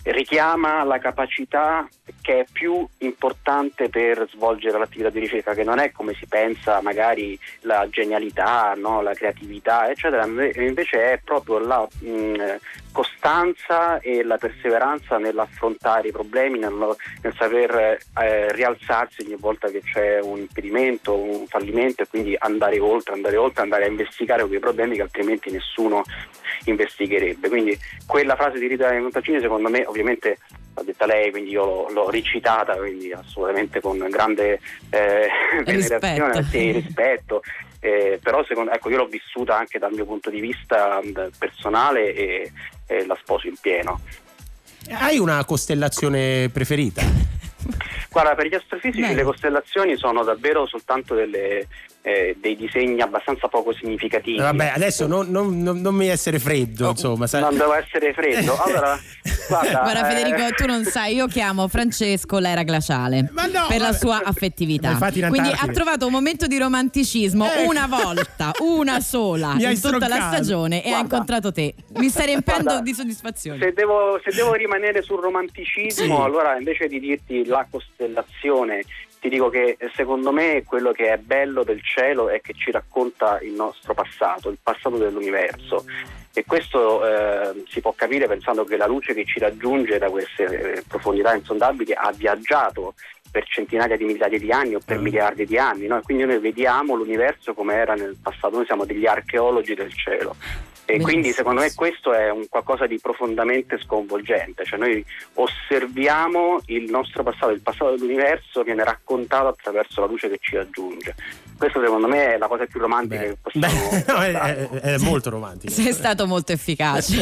richiama la capacità che è più importante per svolgere l'attività di ricerca, che non è come si pensa magari la genialità, no? La creatività eccetera, invece è proprio la mh, costanza e la perseveranza nell'affrontare i problemi, nel, nel saper eh, rialzarsi ogni volta che c'è un impedimento, un fallimento, e quindi andare oltre, andare oltre, andare a investigare quei problemi che altrimenti nessuno investigherebbe. Quindi quella frase di Rita Montalcini secondo me, ovviamente l'ha detta lei, quindi io l'ho ricitata, quindi assolutamente con grande eh, venerazione, sì, rispetto. Eh, però secondo, ecco, io l'ho vissuta anche dal mio punto di vista mh, personale e, e la sposo in pieno. Hai una costellazione preferita? Guarda, per gli astrofisici Beh. le costellazioni sono davvero soltanto delle Eh, dei disegni abbastanza poco significativi. Vabbè, adesso non, non, non, non mi essere freddo, oh, insomma. Sai. Non devo essere freddo. Allora, guarda, guarda eh... Federico, tu non sai, io chiamo Francesco l'era glaciale, ma no, per vabbè. la sua affettività. Quindi ha trovato un momento di romanticismo eh. una volta, una sola, in tutta stroncato. la stagione, e guarda. ha incontrato te. Mi stai riempendo di soddisfazione. Se devo, se devo rimanere sul romanticismo, sì. allora invece di dirti la costellazione, ti dico che secondo me quello che è bello del cielo è che ci racconta il nostro passato, il passato dell'universo, e questo eh, si può capire pensando che la luce che ci raggiunge da queste profondità insondabili ha viaggiato per centinaia di migliaia di anni o per miliardi di anni, no? Quindi noi vediamo l'universo come era nel passato, noi siamo degli archeologi del cielo. E quindi secondo me questo è un qualcosa di profondamente sconvolgente, cioè noi osserviamo il nostro passato, il passato dell'universo viene raccontato attraverso la luce che ci raggiunge. Questo secondo me è la cosa più romantica Beh. che possiamo Beh, no, è, è, è molto romantica. Sei stato molto efficace.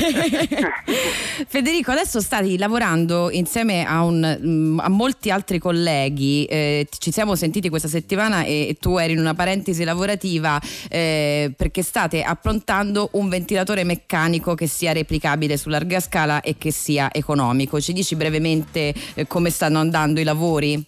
Federico, adesso stai lavorando insieme a, un, a molti altri colleghi, eh, ci siamo sentiti questa settimana e, e tu eri in una parentesi lavorativa eh, perché state approntando un ventilatore meccanico che sia replicabile su larga scala e che sia economico. Ci dici brevemente eh, come stanno andando i lavori?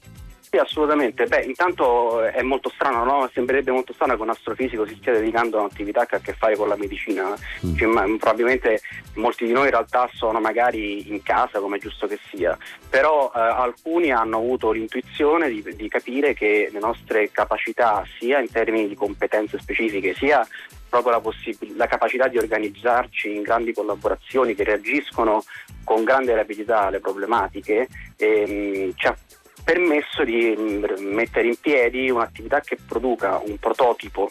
Sì, assolutamente. Beh, intanto è molto strano, no? Sembrerebbe molto strano che un astrofisico si stia dedicando a un'attività che ha a che fare con la medicina. Mm. Cioè, ma, probabilmente molti di noi in realtà sono magari in casa, come è giusto che sia, però eh, alcuni hanno avuto l'intuizione di, di capire che le nostre capacità, sia in termini di competenze specifiche, sia proprio la, possib- la capacità di organizzarci in grandi collaborazioni che reagiscono con grande rapidità alle problematiche, ehm, ci ha permesso di mh, mettere in piedi un'attività che produca un prototipo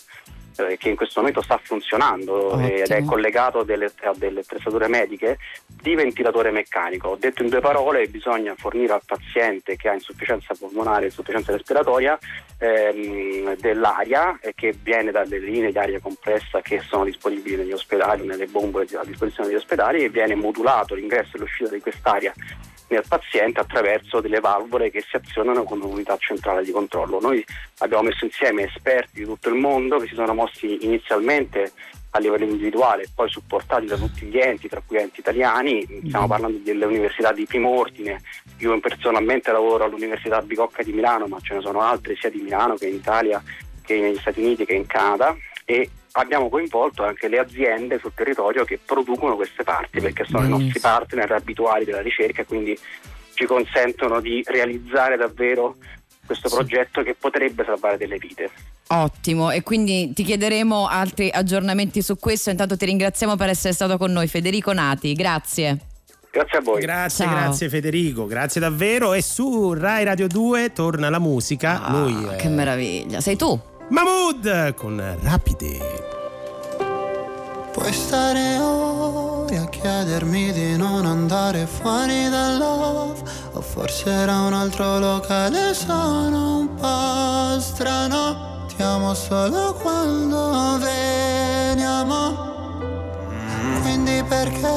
eh, che in questo momento sta funzionando oh, eh, ed è collegato delle, a delle attrezzature mediche di ventilatore meccanico. Ho detto in due parole, bisogna fornire al paziente che ha insufficienza polmonare, insufficienza respiratoria, ehm, dell'aria eh, che viene dalle linee di aria compressa che sono disponibili negli ospedali, nelle bombole a disposizione degli ospedali, e viene modulato l'ingresso e l'uscita di quest'aria nel paziente attraverso delle valvole che si azionano con un'unità centrale di controllo. Noi abbiamo messo insieme esperti di tutto il mondo che si sono mossi inizialmente a livello individuale e poi supportati da tutti gli enti, tra cui enti italiani. Stiamo parlando delle università di primo ordine. Io personalmente lavoro all'Università Bicocca di Milano, ma ce ne sono altre sia di Milano che in Italia, che negli Stati Uniti, che in Canada, e abbiamo coinvolto anche le aziende sul territorio che producono queste parti, perché sono Benissimo. i nostri partner abituali della ricerca, quindi ci consentono di realizzare davvero questo sì. progetto che potrebbe salvare delle vite. Ottimo, e quindi ti chiederemo altri aggiornamenti su questo. Intanto ti ringraziamo per essere stato con noi, Federico Nati, grazie. Grazie a voi. Grazie, Ciao. grazie Federico, grazie davvero. E su Rai Radio due torna la musica. Ah, Lui è... Che meraviglia, sei tu. Mahmood con Rapide. Puoi stare ora fuori a chiedermi di non andare fuori dal love. O forse era un altro locale, sono un po' strano. Ti amo solo quando veniamo. Quindi perché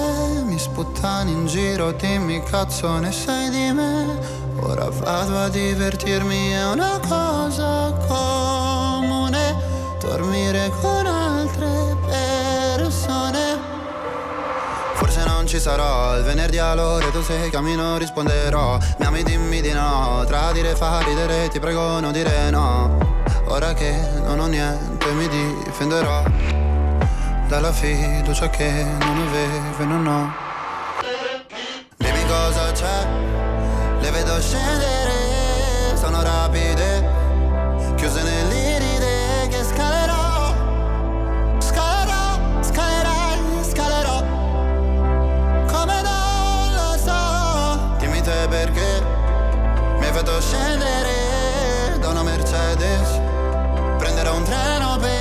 mi sputtani in giro, dimmi cazzo ne sai di me. Ora vado a divertirmi, è una cosa comune dormire con altre persone. Forse non ci sarò, il venerdì all'ora tu sei cammino risponderò. Mi ami dimmi di no, tradire fa ridere, ti prego non dire no. Ora che non ho niente mi difenderò dalla fiducia che non avevo e non ho. Dimmi cosa c'è, le vedo scendere, sono rapide, chiuse nell'iride che scalerò, scalerò, scalerai, scalerò, come non lo so. Dimmi te perché mi hai fatto scendere da una Mercedes, prenderò un treno per...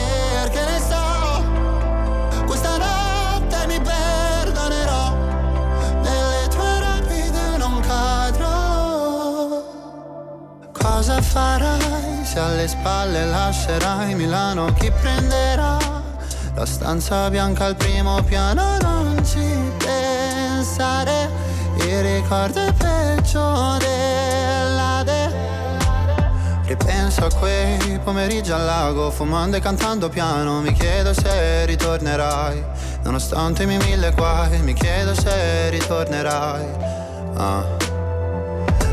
Cosa farai se alle spalle lascerai Milano? Chi prenderà la stanza bianca al primo piano? Non ci pensare, il ricordo è peggio dell'Ade. Ripenso a quei pomeriggi al lago, fumando e cantando piano. Mi chiedo se ritornerai, nonostante i miei mille guai. Mi chiedo se ritornerai, ah.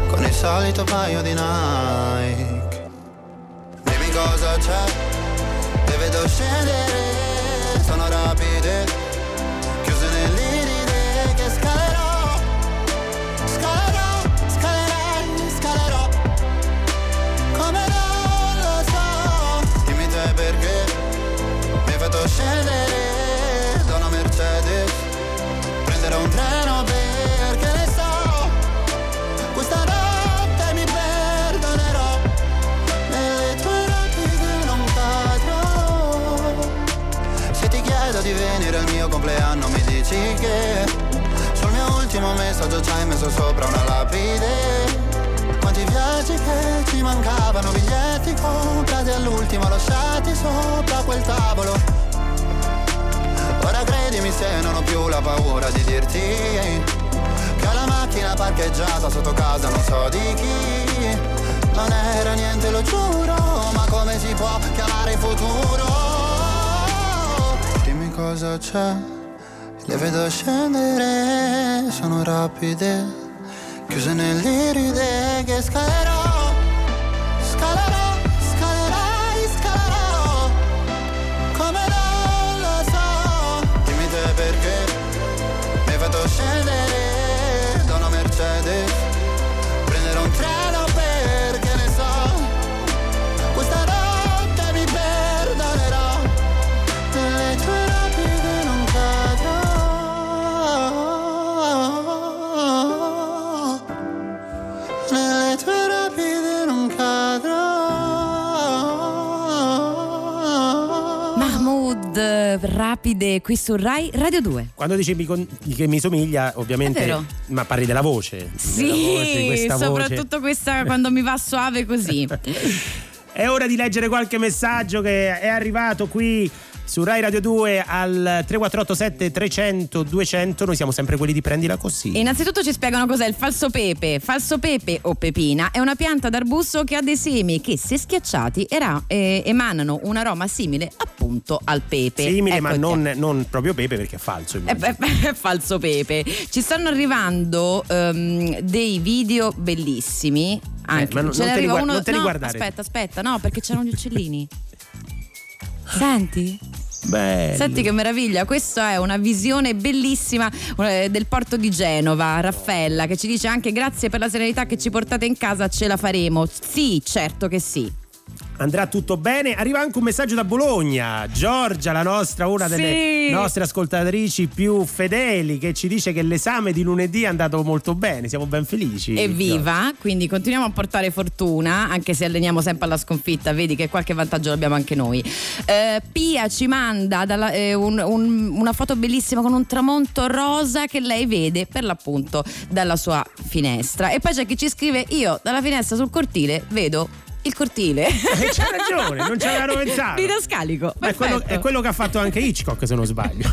Con il solito paio di Nike. Dimmi cosa c'è, te vedo scendere, sono rapide, chiuse nell'iride che scalerò, scalerò, scalerai, scalerò, come non lo so. Dimmi te perché mi hai fatto scendere da una Mercedes, prenderò un treno perché ne so, questa roba. Di venire al mio compleanno mi dici che sul mio ultimo messaggio ci hai messo sopra una lapide. Quanti viaggi che ci mancavano, biglietti comprati all'ultimo, lasciati sopra quel tavolo. Ora credimi se non ho più la paura di dirti che ho la macchina parcheggiata sotto casa non so di chi. Non era niente lo giuro, ma come si può chiamare il futuro? Cosa c'è? Le vedo scendere, sono rapide, chiuse nell'iride che scalerò, scalerò, scalerai, scalerò, come non lo so. Dimmi te perché mi hai fatto scendere da una Mercedes, prenderò un treno perché ne so, questa notte mi perdonerò. Le tue rapide non cadrò, nelle tue rapide non cadrò. Mahmood, rapide qui su Rai Radio due. Quando dicevi con... che mi somiglia, ovviamente, ma parli della voce. Sì, della voce, questa soprattutto voce. Questa quando mi va soave così. È ora di leggere qualche messaggio che è arrivato qui su Rai Radio due al tre quattro otto sette trecento duecento. Noi siamo sempre quelli di Prendila Così. E innanzitutto ci spiegano cos'è il falso pepe. Falso pepe o pepina è una pianta d'arbusto che ha dei semi che se schiacciati era, eh, emanano un aroma simile appunto al pepe. Simile, ecco, ma non, non proprio pepe perché è falso. È, è, è falso pepe. Ci stanno arrivando um, dei video bellissimi. Anche eh, ma non, ce non, te li guard- uno... non te li no, guardare. Aspetta, aspetta, no, perché c'erano gli uccellini. Senti? Bello. Senti che meraviglia, questa è una visione bellissima del porto di Genova. Raffaella che ci dice anche grazie per la serenità che ci portate in casa, ce la faremo. Sì, certo che sì. andrà tutto bene. Arriva anche un messaggio da Bologna. Giorgia, la nostra, una sì. delle nostre ascoltatrici più fedeli, che ci dice che l'esame di lunedì è andato molto bene, siamo ben felici. Evviva, Giorgia. Quindi continuiamo a portare fortuna, anche se alleniamo sempre alla sconfitta, vedi che qualche vantaggio l'abbiamo anche noi. eh, Pia ci manda dalla, eh, un, un, una foto bellissima con un tramonto rosa che lei vede per l'appunto dalla sua finestra. E poi c'è chi ci scrive: io dalla finestra sul cortile vedo il cortile. E c'ha ragione, non ci avevano pensato. Di Dascalico. Ma è quello, è quello che ha fatto anche Hitchcock, se non sbaglio.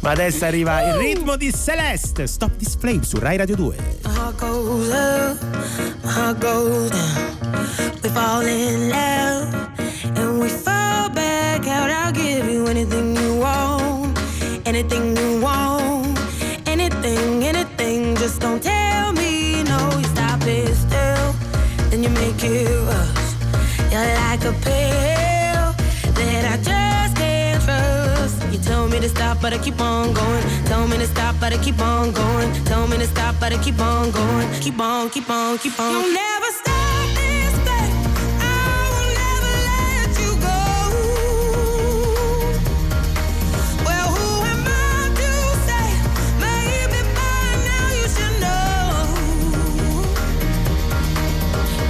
Ma adesso arriva il ritmo di Celeste, Stop This Flame su Rai Radio due. I go love, I go down. We fall in love and we fall back out. I'll give you anything you want, anything you want, anything, anything. Just don't tell me no. You stop it still and you make it rush. You're like a pill that I just can't trust. You tell me to stop, but I keep on going. Tell me to stop, but I keep on going. Tell me to stop, but I keep on going. Keep on, keep on, keep on. You'll never stop.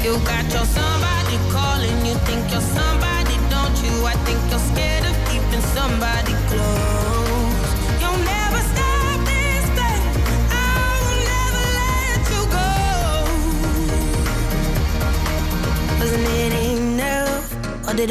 You got your somebody calling, you think you're somebody, don't you? I think you're scared of keeping somebody close. You'll never stop this thing, I will never let you go. 'Cause it ain't enough, or did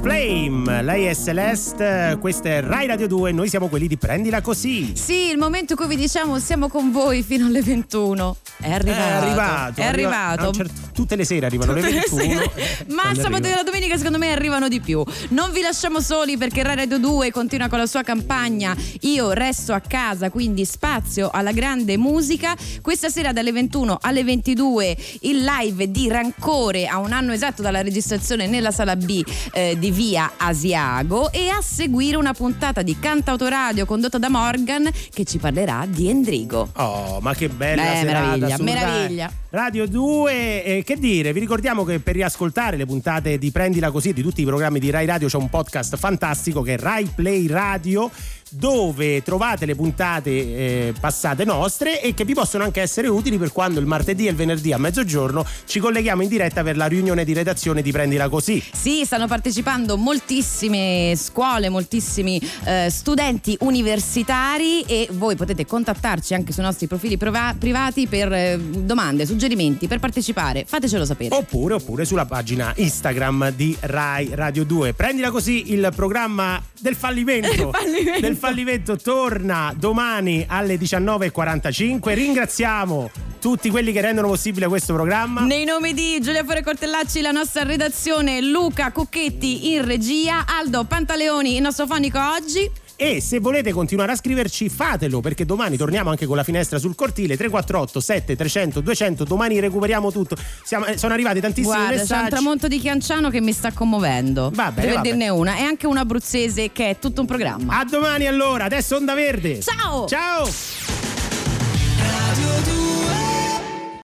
Flame, lei è Celeste, questa è Rai Radio due, noi siamo quelli di Prendila Così. Sì, il momento in cui vi diciamo siamo con voi fino alle ventuno. È arrivato. È arrivato. È arrivato. Ah, certo, tutte le sere arrivano tutte le ventuno. Le sere. Ma il sabato e la domenica secondo me arrivano di più. Non vi lasciamo soli perché Rai Radio due continua con la sua campagna Io resto a casa, quindi spazio alla grande musica. Questa sera dalle ventuno alle ventidue il live di Rancore, a un anno esatto dalla registrazione nella sala B eh, di Via Asiago, e a seguire una puntata di Cantautoradio condotta da Morgan che ci parlerà di Endrigo. Oh, ma che bella. Beh, serata, meraviglia. Meraviglia. Radio due, eh, che dire, vi ricordiamo che per riascoltare le puntate di Prendila Così, di tutti i programmi di Rai Radio, c'è un podcast fantastico che è Rai Play Radio. dove trovate le puntate eh, passate nostre e che vi possono anche essere utili per quando il martedì e il venerdì a mezzogiorno ci colleghiamo in diretta per la riunione di redazione di Prendila Così. Sì, stanno partecipando moltissime scuole, moltissimi eh, studenti universitari e voi potete contattarci anche sui nostri profili prova- privati per eh, domande, suggerimenti, per partecipare, fatecelo sapere. Oppure, oppure sulla pagina Instagram di Rai Radio due. Prendila Così, il programma del fallimento. fallimento. Del fallimento torna domani alle diciannove e quarantacinque. Ringraziamo tutti quelli che rendono possibile questo programma. Nei nomi di Giulia Fore Cortellacci, la nostra redazione, Luca Cucchetti in regia, Aldo Pantaleoni, il nostro fonico oggi. E se volete continuare a scriverci, fatelo, perché domani torniamo anche con la finestra sul cortile. Tre quattro otto sette tre zero zero due zero zero, domani recuperiamo tutto. Siamo, sono arrivati tantissimi Guarda, messaggi. Guarda, c'è un tramonto di Chianciano che mi sta commuovendo. Va bene, devo dirne una. E anche una abruzzese, che è tutto un programma. A domani allora, adesso Onda Verde. Ciao! Ciao!